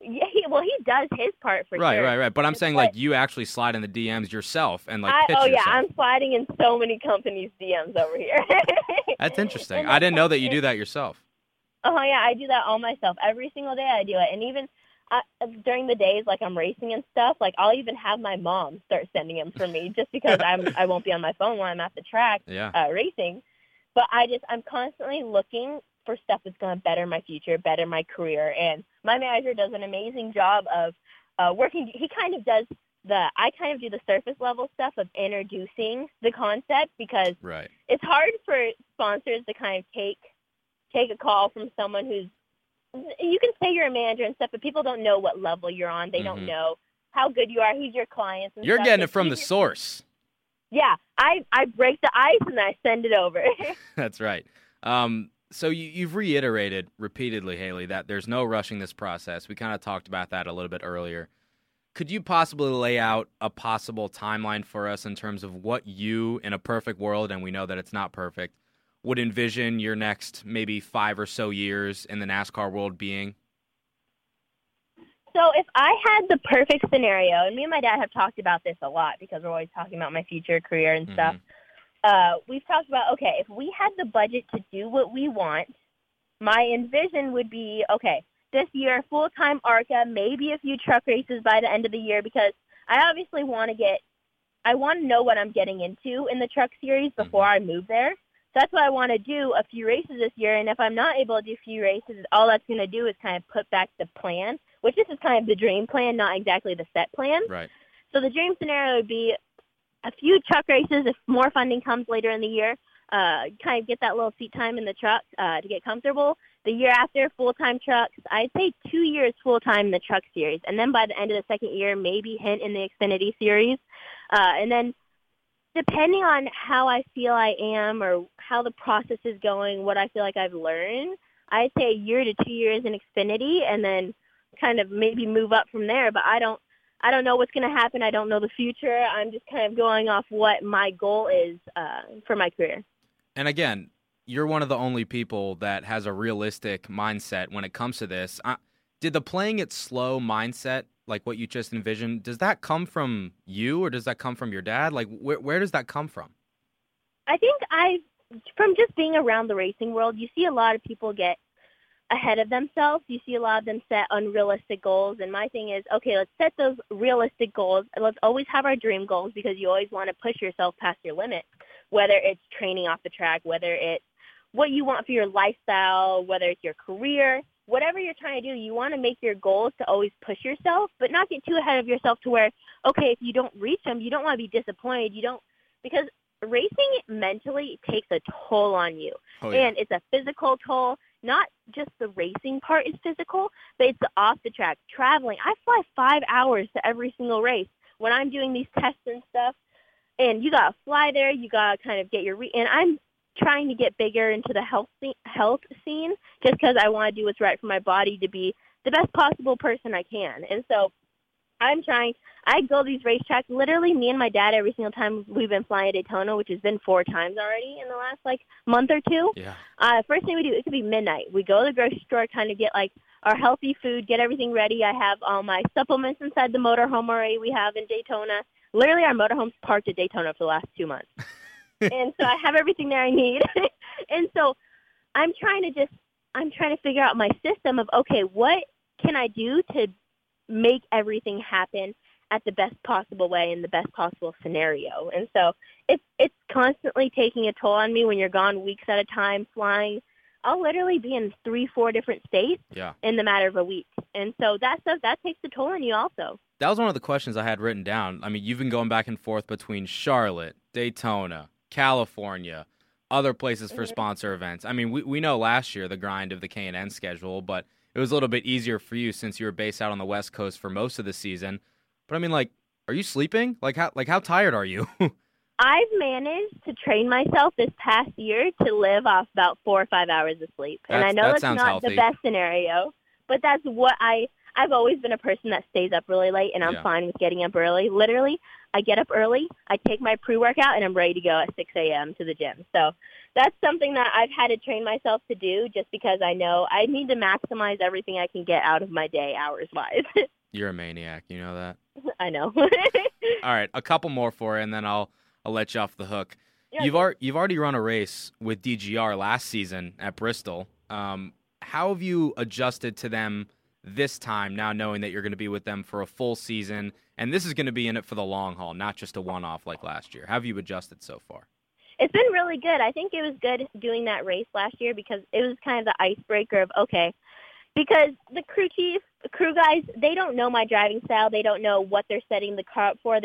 Yeah, he does his part for sure. Right. But I'm saying, like, you actually slide in the DMs yourself and, like, pitch yourself. Oh, yeah, I'm sliding in so many companies' DMs over here. That's interesting. I didn't know that you do that yourself. Oh, yeah, I do that all myself. Every single day I do it. And even during the days, like, I'm racing and stuff, like, I'll even have my mom start sending them for me just because I won't be on my phone while I'm at the track racing. But I'm constantly looking for stuff that's going to better my future, better my career. And my manager does an amazing job of working. He kind of does I kind of do the surface level stuff of introducing the concept because it's hard for sponsors to kind of take a call from someone you can say you're a manager and stuff, but people don't know what level you're on. They don't know how good you are, who's your clients. And you're getting it from the source. Yeah. I break the ice and I send it over. That's right. So you've reiterated repeatedly, Hailie, that there's no rushing this process. We kind of talked about that a little bit earlier. Could you possibly lay out a possible timeline for us in terms of what you, in a perfect world, and we know that it's not perfect, would envision your next maybe 5 or so years in the NASCAR world being? So if I had the perfect scenario, and me and my dad have talked about this a lot because we're always talking about my future career and stuff, we've talked about, okay, if we had the budget to do what we want, my envision would be, okay, this year, full-time ARCA, maybe a few truck races by the end of the year, because I obviously I want to know what I'm getting into in the truck series before I move there. So that's why I want to do a few races this year, and if I'm not able to do a few races, all that's going to do is kind of put back the plan, which this is kind of the dream plan, not exactly the set plan. Right. So the dream scenario would be, a few truck races, if more funding comes later in the year, kind of get that little seat time in the truck to get comfortable. The year after, full-time trucks, I'd say 2 years full-time in the truck series. And then by the end of the second year, maybe hint in the Xfinity series. And then depending on how I feel I am or how the process is going, what I feel like I've learned, I'd say 1 to 2 years in Xfinity and then kind of maybe move up from there. But I don't know what's going to happen. I don't know the future. I'm just kind of going off what my goal is for my career. And again, you're one of the only people that has a realistic mindset when it comes to this. Did the playing it slow mindset, like what you just envisioned, does that come from you or does that come from your dad? Like, where does that come from? I think from just being around the racing world, you see a lot of people get ahead of themselves. You see a lot of them set unrealistic goals, and my thing is, okay, let's set those realistic goals, and let's always have our dream goals because you always want to push yourself past your limit. whether it's training off the track, whether it's what you want for your lifestyle, whether it's your career, whatever you're trying to do, you want to make your goals to always push yourself, but not get too ahead of yourself to where, okay, if you don't reach them, you don't want to be disappointed. You don't, because racing mentally takes a toll on you. Oh, yeah. And it's a physical toll. Not just the racing part is physical, but it's the off the track, traveling. I fly 5 hours to every single race when I'm doing these tests and stuff. And you got to fly there. You got to kind of get your and I'm trying to get bigger into the health scene just because I want to do what's right for my body to be the best possible person I can. And so I'm trying. I go to these racetracks. Literally, me and my dad, every single time we've been flying to Daytona, which has been 4 times already in the last, like, month or two. Yeah. First thing we do, it could be midnight. We go to the grocery store, kind of get, like, our healthy food, get everything ready. I have all my supplements inside the motorhome already we have in Daytona. Literally, our motorhome's parked at Daytona for the last 2 months. And so I have everything there I need. And so I'm trying to figure out my system of, okay, what can I do to make everything happen at the best possible way in the best possible scenario. And so it's constantly taking a toll on me when you're gone weeks at a time flying. I'll literally be in 3-4 different states in the matter of a week. And so that stuff, that takes a toll on you also. That was one of the questions I had written down. I mean, you've been going back and forth between Charlotte, Daytona, California, other places for sponsor events. I mean, we know last year the grind of the K&N schedule, but it was a little bit easier for you since you were based out on the West Coast for most of the season. But I mean, like, are you sleeping? Like how tired are you? I've managed to train myself this past year to live off about 4 or 5 hours of sleep. And I know that's not healthy. The best scenario, but that's what I've always been a person that stays up really late, and I'm fine with getting up early. Literally, I get up early, I take my pre-workout, and I'm ready to go at 6 a.m. to the gym. So that's something that I've had to train myself to do just because I know I need to maximize everything I can get out of my day hours-wise. You're a maniac. You know that? I know. All right, a couple more for you, and then I'll let you off the hook. Yeah. You've already run a race with DGR last season at Bristol. How have you adjusted to them this time, now knowing that you're going to be with them for a full season, and this is going to be in it for the long haul, not just a one-off like last year? How have you adjusted so far? It's been really good. I think it was good doing that race last year because it was kind of the icebreaker of, okay, because the crew guys, they don't know my driving style. They don't know what they're setting the car up for.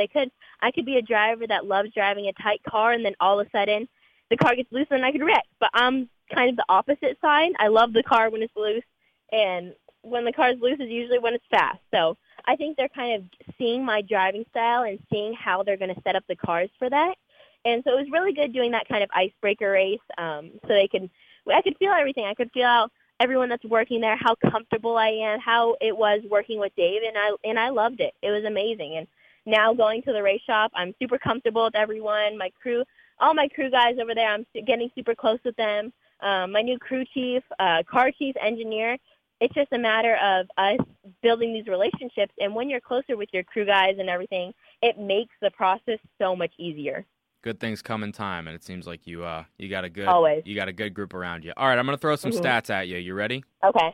I could be a driver that loves driving a tight car, and then all of a sudden the car gets loose and I could wreck. But I'm kind of the opposite side. I love the car when it's loose, and when the car's loose is usually when it's fast. So I think they're kind of seeing my driving style and seeing how they're going to set up the cars for that. And so it was really good doing that kind of icebreaker race so I could feel everything. I could feel out everyone that's working there, how comfortable I am, how it was working with Dave, and I loved it. It was amazing. And now going to the race shop, I'm super comfortable with everyone. My crew, all my crew guys over there, I'm getting super close with them. My new crew chief, car chief, engineer, it's just a matter of us building these relationships. And when you're closer with your crew guys and everything, it makes the process so much easier. Good things come in time, and it seems like you got a good group around you. All right, I'm going to throw some stats at you. You ready? Okay.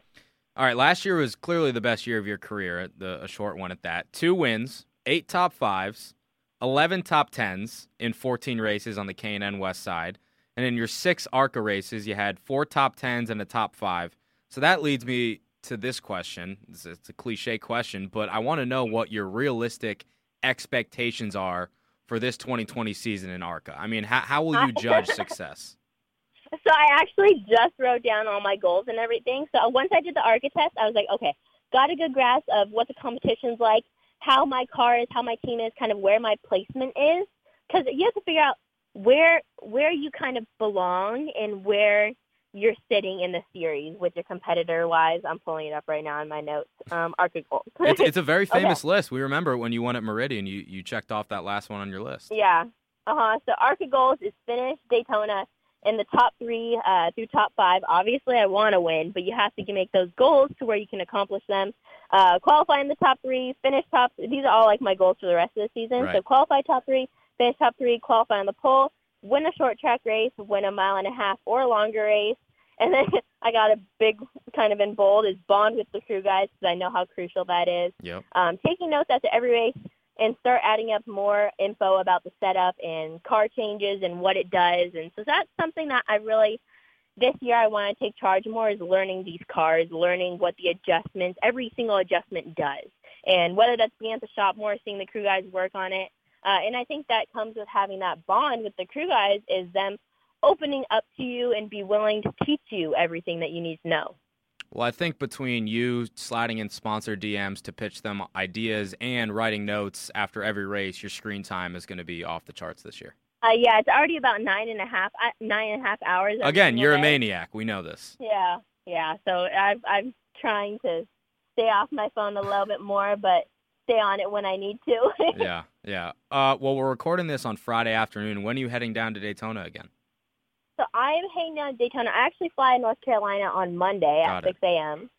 All right, last year was clearly the best year of your career, a short one at that. 2 wins, 8 top 5s, 11 top 10s in 14 races on the K&N West Side. And in your 6 ARCA races, you had 4 top 10s and a top 5. So that leads me to this question. It's a cliche question, but I want to know what your realistic expectations are for this 2020 season in ARCA. I mean, how will you judge success? So I actually just wrote down all my goals and everything. So once I did the ARCA test, I was like, okay, got a good grasp of what the competition's like, how my car is, how my team is, kind of where my placement is. Because you have to figure out where you kind of belong and where you're sitting in the series with your competitor-wise. I'm pulling it up right now in my notes. ARCA goals. It's a very famous list. We remember when you won at Meridian, you checked off that last one on your list. Yeah. So ARCA goals is finish Daytona in the top 3 through top 5. Obviously, I want to win, but you have to make those goals to where you can accomplish them. Qualify in the top 3, finish top. These are all like my goals for the rest of the season. Right. So qualify top 3, finish top 3, qualify on the pole, win a short track race, win a 1.5 mile or longer race. And then I got a big kind of in bold is bond with the crew guys because I know how crucial that is. Yep. Taking notes after every race, and start adding up more info about the setup and car changes and what it does. And so that's something that I really, this year I want to take charge more, is learning these cars, learning what the adjustments, every single adjustment does. And whether that's being at the shop more, seeing the crew guys work on it. And I think that comes with having that bond with the crew guys, is them opening up to you and be willing to teach you everything that you need to know. Well, I think between you sliding in sponsor DMs to pitch them ideas and writing notes after every race, your screen time is going to be off the charts this year. Yeah, it's already about 9.5 hours. Again, you're a maniac. We know this. Yeah. So I'm trying to stay off my phone a little bit more, but stay on it when I need to. Yeah. Well, we're recording this on Friday afternoon. When are you heading down to Daytona again? So I'm heading down to Daytona. I actually fly in North Carolina on Monday at 6 a.m.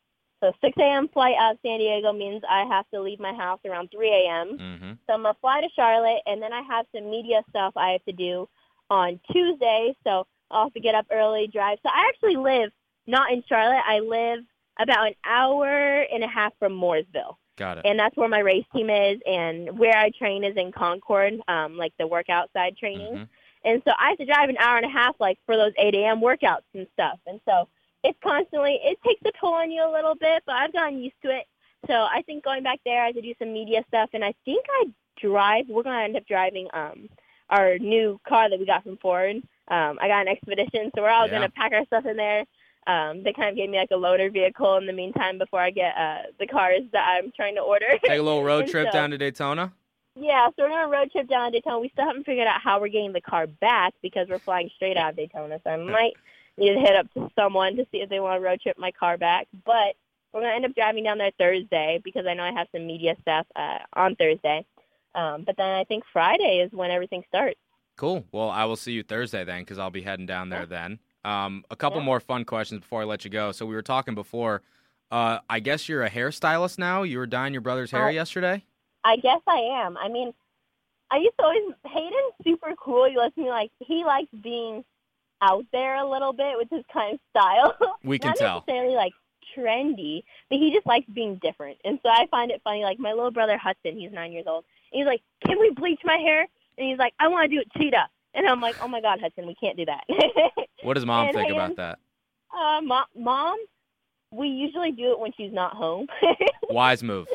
So 6 a.m. flight out of San Diego means I have to leave my house around 3 a.m. Mm-hmm. So I'm going to fly to Charlotte, and then I have some media stuff I have to do on Tuesday. So I'll have to get up early, drive. So I actually live not in Charlotte. I live about an hour and a half from Mooresville. Got it. And that's where my race team is, and where I train is in Concord, like the workout side training. Mm-hmm. And so I have to drive an hour and a half, like, for those 8 a.m. workouts and stuff. And so it's constantly – it takes a toll on you a little bit, but I've gotten used to it. So I think going back there, I have to do some media stuff. And I think I drive – we're going to end up driving our new car that we got from Ford. I got an Expedition, so we're all going to pack our stuff in there. They kind of gave me, like, a loader vehicle in the meantime before I get the cars that I'm trying to order. Take a little road trip down to Daytona? Yeah, so we're doing a road trip down to Daytona. We still haven't figured out how we're getting the car back because we're flying straight out of Daytona. So I might need to hit up to someone to see if they want to road trip my car back. But we're going to end up driving down there Thursday because I know I have some media stuff on Thursday. But then I think Friday is when everything starts. Cool. Well, I will see you Thursday then, because I'll be heading down there then. A couple more fun questions before I let you go. So we were talking before. I guess you're a hairstylist now. You were dyeing your brother's hair yesterday? I guess I am. I mean, I used to always, Hayden's super cool. He lets me, like, he likes being out there a little bit with his kind of style. We can tell. Not necessarily, like, trendy, but he just likes being different. And so I find it funny, like, my little brother Hudson, he's 9 years old, and he's like, can we bleach my hair? And he's like, I want to do it cheetah. And I'm like, oh, my God, Hudson, we can't do that. What does Mom think about that? Mom, we usually do it when she's not home. Wise move.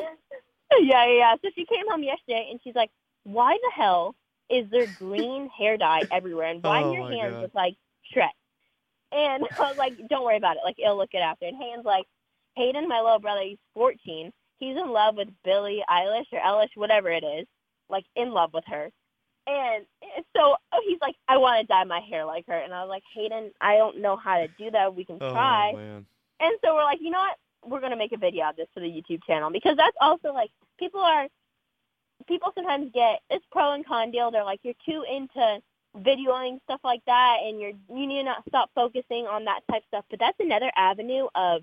Yeah. So she came home yesterday, and she's like, why the hell is there green hair dye everywhere, and why do your hands look like Shrek? And I was like, don't worry about it. Like, it'll look good after. And Hayden's like, Hayden, my little brother, he's 14. He's in love with Billie Eilish or Ellish, whatever it is, like, in love with her. And so he's like, I want to dye my hair like her. And I was like, Hayden, I don't know how to do that. We can try. Man. And so we're like, you know what? We're going to make a video of this for the YouTube channel, because that's also, like, people sometimes get this pro and con deal. They're like, you're too into videoing stuff like that, and you need to not stop focusing on that type of stuff. But that's another avenue of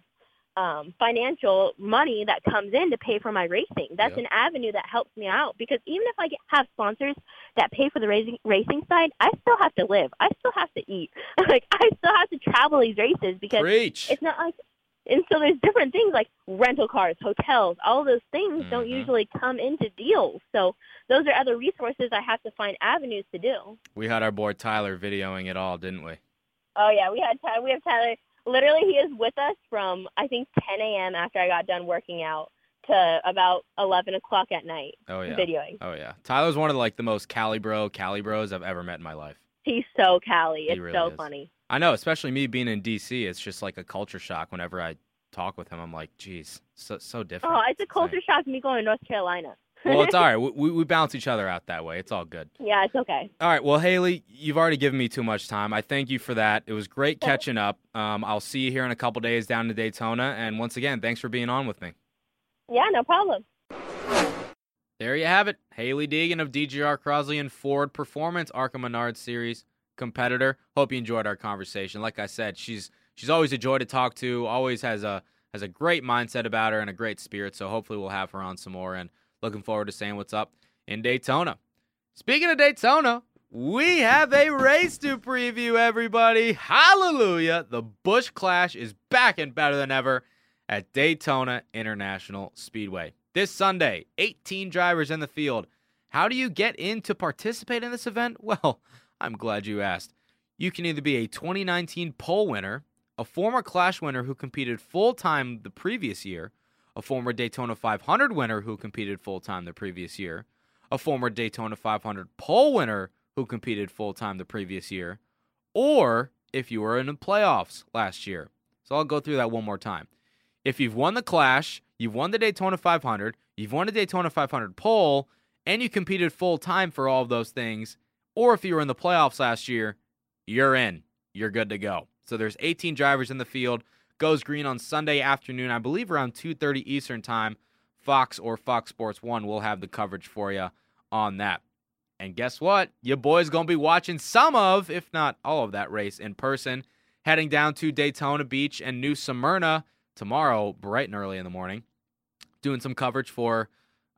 financial money that comes in to pay for my racing. That's an avenue that helps me out, because even if I have sponsors that pay for the racing side, I still have to live. I still have to eat. Like, I still have to travel these races, because it's not like – and so there's different things, like rental cars, hotels, all those things don't usually come into deals. So those are other resources I have to find avenues to do. We had our boy Tyler videoing it all, didn't we? Oh, yeah. We have Tyler. Literally, he is with us from, I think, 10 a.m. after I got done working out to about 11 o'clock at night videoing. Oh, yeah. Tyler's one of, like, the most Cali bros I've ever met in my life. He's so Cali. It's really funny. I know, especially me being in D.C., it's just like a culture shock whenever I talk with him. I'm like, geez, so different. Oh, it's a culture shock me going to North Carolina. Well, it's all right. We bounce each other out that way. It's all good. Yeah, it's okay. All right. Well, Hailie, you've already given me too much time. I thank you for that. It was great catching up. I'll see you here in a couple days down to Daytona. And once again, thanks for being on with me. Yeah, no problem. There you have it. Hailie Deegan of DGR Crosley and Ford Performance, Arca Menard Series competitor. Hope you enjoyed our conversation. Like I said, she's always a joy to talk to, always has a great mindset about her and a great spirit, so hopefully we'll have her on some more, and looking forward to saying what's up in Daytona. Speaking of Daytona, we have a race to preview, everybody. Hallelujah! The Busch Clash is back and better than ever at Daytona International Speedway. This Sunday, 18 drivers in the field How do you get in to participate in this event? Well, I'm glad you asked. You can either be a 2019 pole winner, a former Clash winner who competed full-time the previous year, a former Daytona 500 winner who competed full-time the previous year, a former Daytona 500 pole winner who competed full-time the previous year, or if you were in the playoffs last year. So I'll go through that one more time. If you've won the Clash, you've won the Daytona 500, you've won a Daytona 500 pole, and you competed full-time for all of those things, or if you were in the playoffs last year, you're in. You're good to go. So there's 18 drivers in the field. Goes green on Sunday afternoon, I believe around 2:30 Eastern time. Fox or Fox Sports 1 will have the coverage for you on that. And guess what? Your boy's going to be watching some of, if not all of that race in person, heading down to Daytona Beach and New Smyrna tomorrow, bright and early in the morning, doing some coverage for,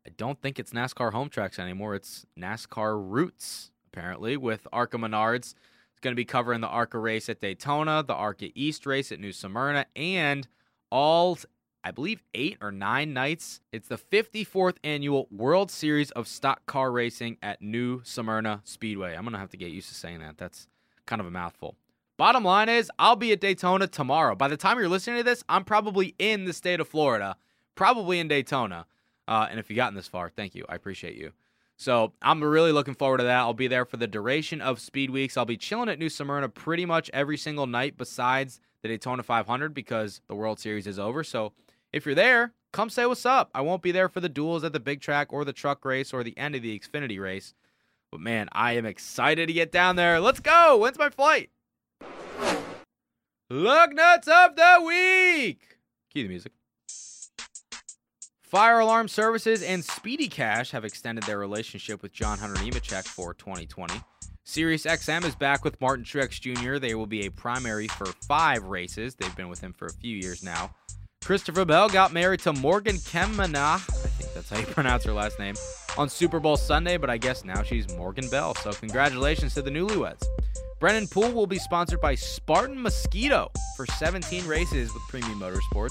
I don't think it's NASCAR Home Tracks anymore. It's NASCAR Roots, apparently, with ARCA Menards. It's going to be covering the ARCA race at Daytona, the ARCA East race at New Smyrna, and all, I believe, 8 or 9 nights. It's the 54th annual World Series of Stock Car Racing at New Smyrna Speedway. I'm going to have to get used to saying that. That's kind of a mouthful. Bottom line is, I'll be at Daytona tomorrow. By the time you're listening to this, I'm probably in the state of Florida, probably in Daytona. And if you've gotten this far, thank you. I appreciate you. So I'm really looking forward to that. I'll be there for the duration of Speed Weeks. I'll be chilling at New Smyrna pretty much every single night besides the Daytona 500 because the World Series is over. So if you're there, come say what's up. I won't be there for the duels at the big track or the truck race or the end of the Xfinity race. But, man, I am excited to get down there. Let's go. When's my flight? Lug Nuts of the Week. Cue the music. Fire Alarm Services and Speedy Cash have extended their relationship with John Hunter Nemechek for 2020. SiriusXM is back with Martin Truex Jr. They will be a primary for 5 races. They've been with him for a few years now. Christopher Bell got married to Morgan Kemena, I think that's how you pronounce her last name, on Super Bowl Sunday, but I guess now she's Morgan Bell, so congratulations to the newlyweds. Brennan Poole will be sponsored by Spartan Mosquito for 17 races with Premium Motorsports.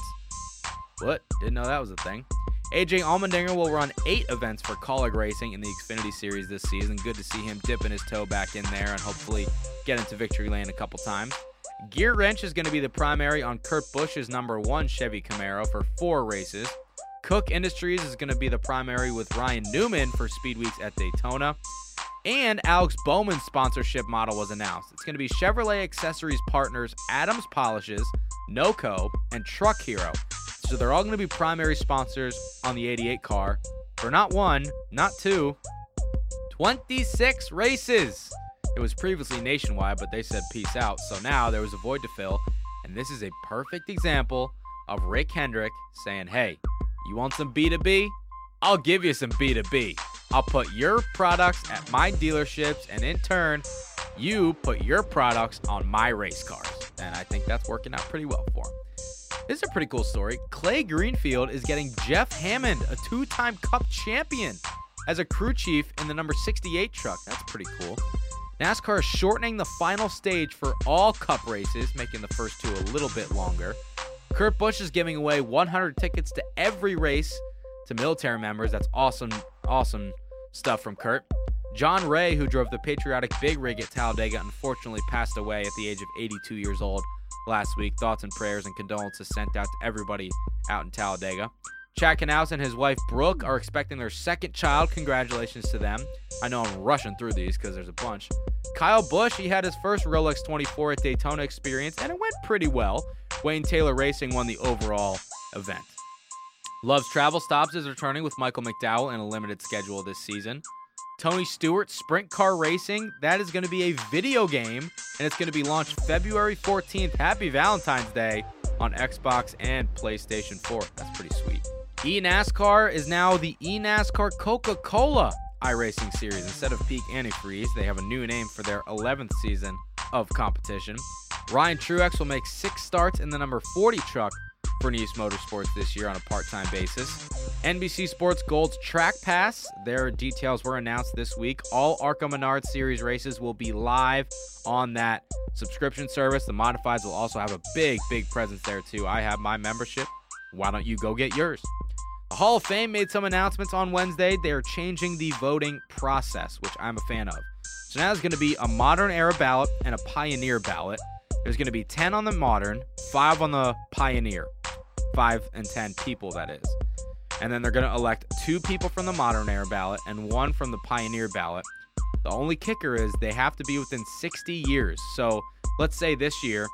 What? Didn't know that was a thing. AJ Allmendinger will run 8 events for Colleague Racing in the Xfinity Series this season. Good to see him dipping his toe back in there and hopefully get into victory lane a couple times. Gear Wrench is going to be the primary on Kurt Busch's #1 Chevy Camaro for 4 races. Cook Industries is going to be the primary with Ryan Newman for Speed Weeks at Daytona. And Alex Bowman's sponsorship model was announced. It's going to be Chevrolet Accessories Partners, Adams Polishes, NOCO, and Truck Hero. So they're all going to be primary sponsors on the 88 car for not 1, not 2, 26 races. It was previously nationwide, but they said peace out. So now there was a void to fill. And this is a perfect example of Rick Hendrick saying, hey, you want some B2B? I'll give you some B2B. I'll put your products at my dealerships. And in turn, you put your products on my race cars. And I think that's working out pretty well for him. This is a pretty cool story. Clay Greenfield is getting Jeff Hammond, a 2-time Cup champion, as a crew chief in the number 68 truck. That's pretty cool. NASCAR is shortening the final stage for all Cup races, making the first 2 a little bit longer. Kurt Busch is giving away 100 tickets to every race to military members. That's awesome, awesome stuff from Kurt. John Ray, who drove the patriotic big rig at Talladega, unfortunately passed away at the age of 82 years old last week. Thoughts and prayers and condolences sent out to everybody out in Talladega. Chad Knaus and his wife, Brooke, are expecting their 2nd child. Congratulations to them. I know I'm rushing through these because there's a bunch. Kyle Busch, he had his first Rolex 24 at Daytona experience, and it went pretty well. Wayne Taylor Racing won the overall event. Love's Travel Stops is returning with Michael McDowell in a limited schedule this season. Tony Stewart, Sprint Car Racing, that is going to be a video game, and it's going to be launched February 14th. Happy Valentine's Day on Xbox and PlayStation 4. That's pretty sweet. eNASCAR is now the eNASCAR Coca-Cola iRacing Series. Instead of Peak Antifreeze, they have a new name for their 11th season of competition. Ryan Truex will make 6 starts in the number 40 truck for Nice Motorsports this year on a part-time basis. NBC Sports Gold's Track Pass, their details were announced this week. All ARCA Menards Series races will be live on that subscription service. The Modifieds will also have a big, big presence there too. I have my membership. Why don't you go get yours? The Hall of Fame made some announcements on Wednesday. They are changing the voting process, which I'm a fan of. So now there's going to be a modern era ballot and a pioneer ballot. There's going to be 10 on the modern, 5 on the pioneer, 5 and 10 people, that is. And then they're going to elect 2 people from the modern era ballot and 1 from the pioneer ballot. The only kicker is they have to be within 60 years. So let's say this year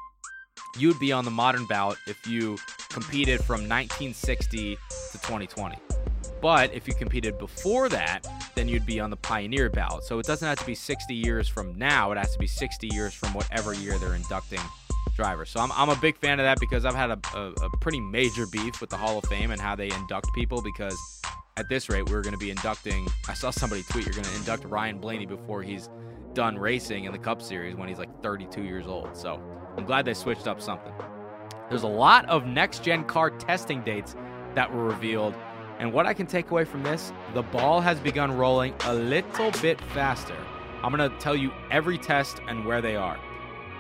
you'd be on the modern ballot if you competed from 1960 to 2020. But if you competed before that, then you'd be on the pioneer ballot. So it doesn't have to be 60 years from now. It has to be 60 years from whatever year they're inducting drivers. So I'm a big fan of that because I've had a pretty major beef with the Hall of Fame and how they induct people, because at this rate, we're going to be inducting. I saw somebody tweet, you're going to induct Ryan Blaney before he's done racing in the Cup Series when he's like 32 years old. So I'm glad they switched up something. There's a lot of next-gen car testing dates that were revealed. And what I can take away from this, the ball has begun rolling a little bit faster. I'm going to tell you every test and where they are.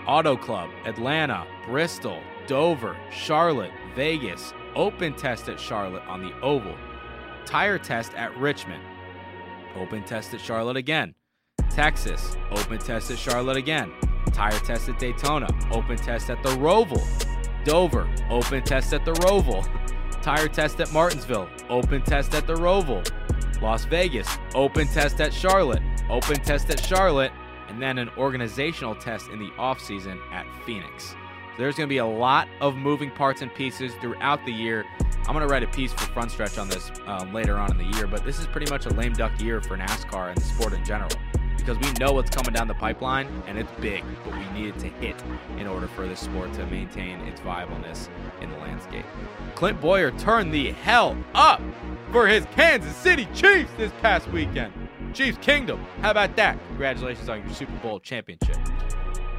Auto Club, Atlanta, Bristol, Dover, Charlotte, Vegas, open test at Charlotte on the oval, tire test at Richmond, open test at Charlotte again, Texas, open test at Charlotte again, tire test at Daytona, open test at the Roval, Dover, open test at the Roval, tire test at Martinsville, open test at the Roval, Las Vegas, open test at Charlotte, open test at Charlotte, and then an organizational test in the offseason at Phoenix. So there's going to be a lot of moving parts and pieces throughout the year. I'm going to write a piece for Front Stretch on this later on in the year, but this is pretty much a lame duck year for NASCAR and the sport in general, because we know what's coming down the pipeline, and it's big, but we need it to hit in order for this sport to maintain its viableness in the landscape. Clint Boyer turned the hell up for his Kansas City Chiefs this past weekend. Chiefs Kingdom, how about that? Congratulations on your Super Bowl championship.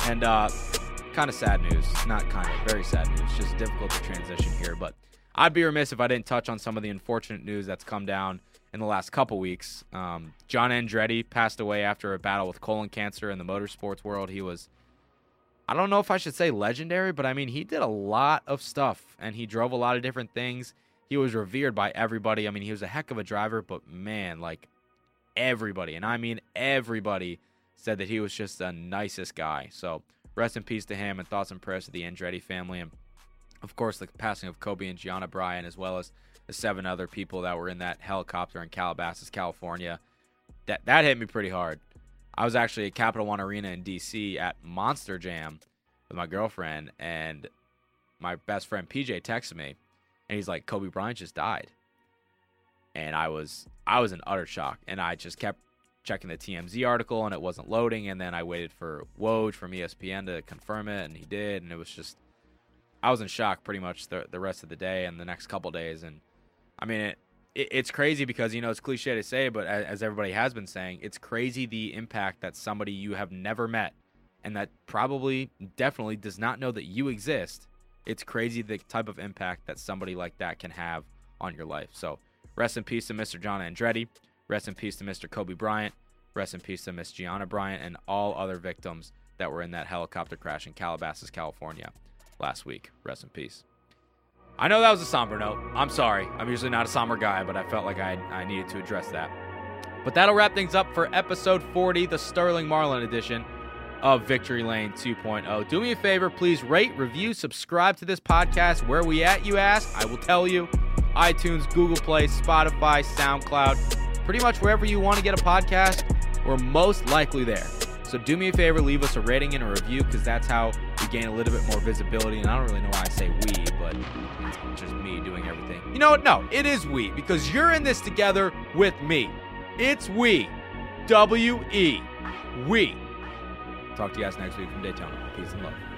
And kind of sad news, not kind of, very sad news, just difficult to transition here, but I'd be remiss if I didn't touch on some of the unfortunate news that's come down in the last couple weeks. John Andretti passed away after a battle with colon cancer in the motorsports world. He was, I don't know if I should say legendary, but I mean, he did a lot of stuff and he drove a lot of different things. He was revered by everybody. I mean, he was a heck of a driver, but man, like everybody, and I mean everybody, said that he was just the nicest guy. So rest in peace to him, and thoughts and prayers to the Andretti family. And of course, the passing of Kobe and Gianna Bryant, as well as the 7 other people that were in that helicopter in Calabasas, California. That hit me pretty hard. I was actually at Capital One Arena in D.C. at Monster Jam with my girlfriend, and my best friend PJ texted me, and he's like, Kobe Bryant just died. And I was in utter shock, and I just kept checking the TMZ article, and it wasn't loading, and then I waited for Woj from ESPN to confirm it, and he did, and it was just, I was in shock pretty much the rest of the day and the next couple days. And I mean, it's crazy because, you know, it's cliche to say, but as everybody has been saying, it's crazy the impact that somebody you have never met and that probably definitely does not know that you exist. It's crazy the type of impact that somebody like that can have on your life. So rest in peace to Mr. John Andretti. Rest in peace to Mr. Kobe Bryant. Rest in peace to Miss Gianna Bryant and all other victims that were in that helicopter crash in Calabasas, California last week. Rest in peace. I know that was a somber note. I'm sorry. I'm usually not a somber guy, but I felt like I needed to address that. But that'll wrap things up for episode 40, the Sterling Marlin edition of Victory Lane 2.0. Do me a favor, please rate, review, subscribe to this podcast. Where we at, you ask? I will tell you. iTunes, Google Play, Spotify, SoundCloud, pretty much wherever you want to get a podcast, we're most likely there. So do me a favor, leave us a rating and a review, because that's how we gain a little bit more visibility. And I don't really know why I say we, but it's just me doing everything. You know what? No, it is we, because you're in this together with me. It's we. W-E. We. Talk to you guys next week from Daytona. Peace and love.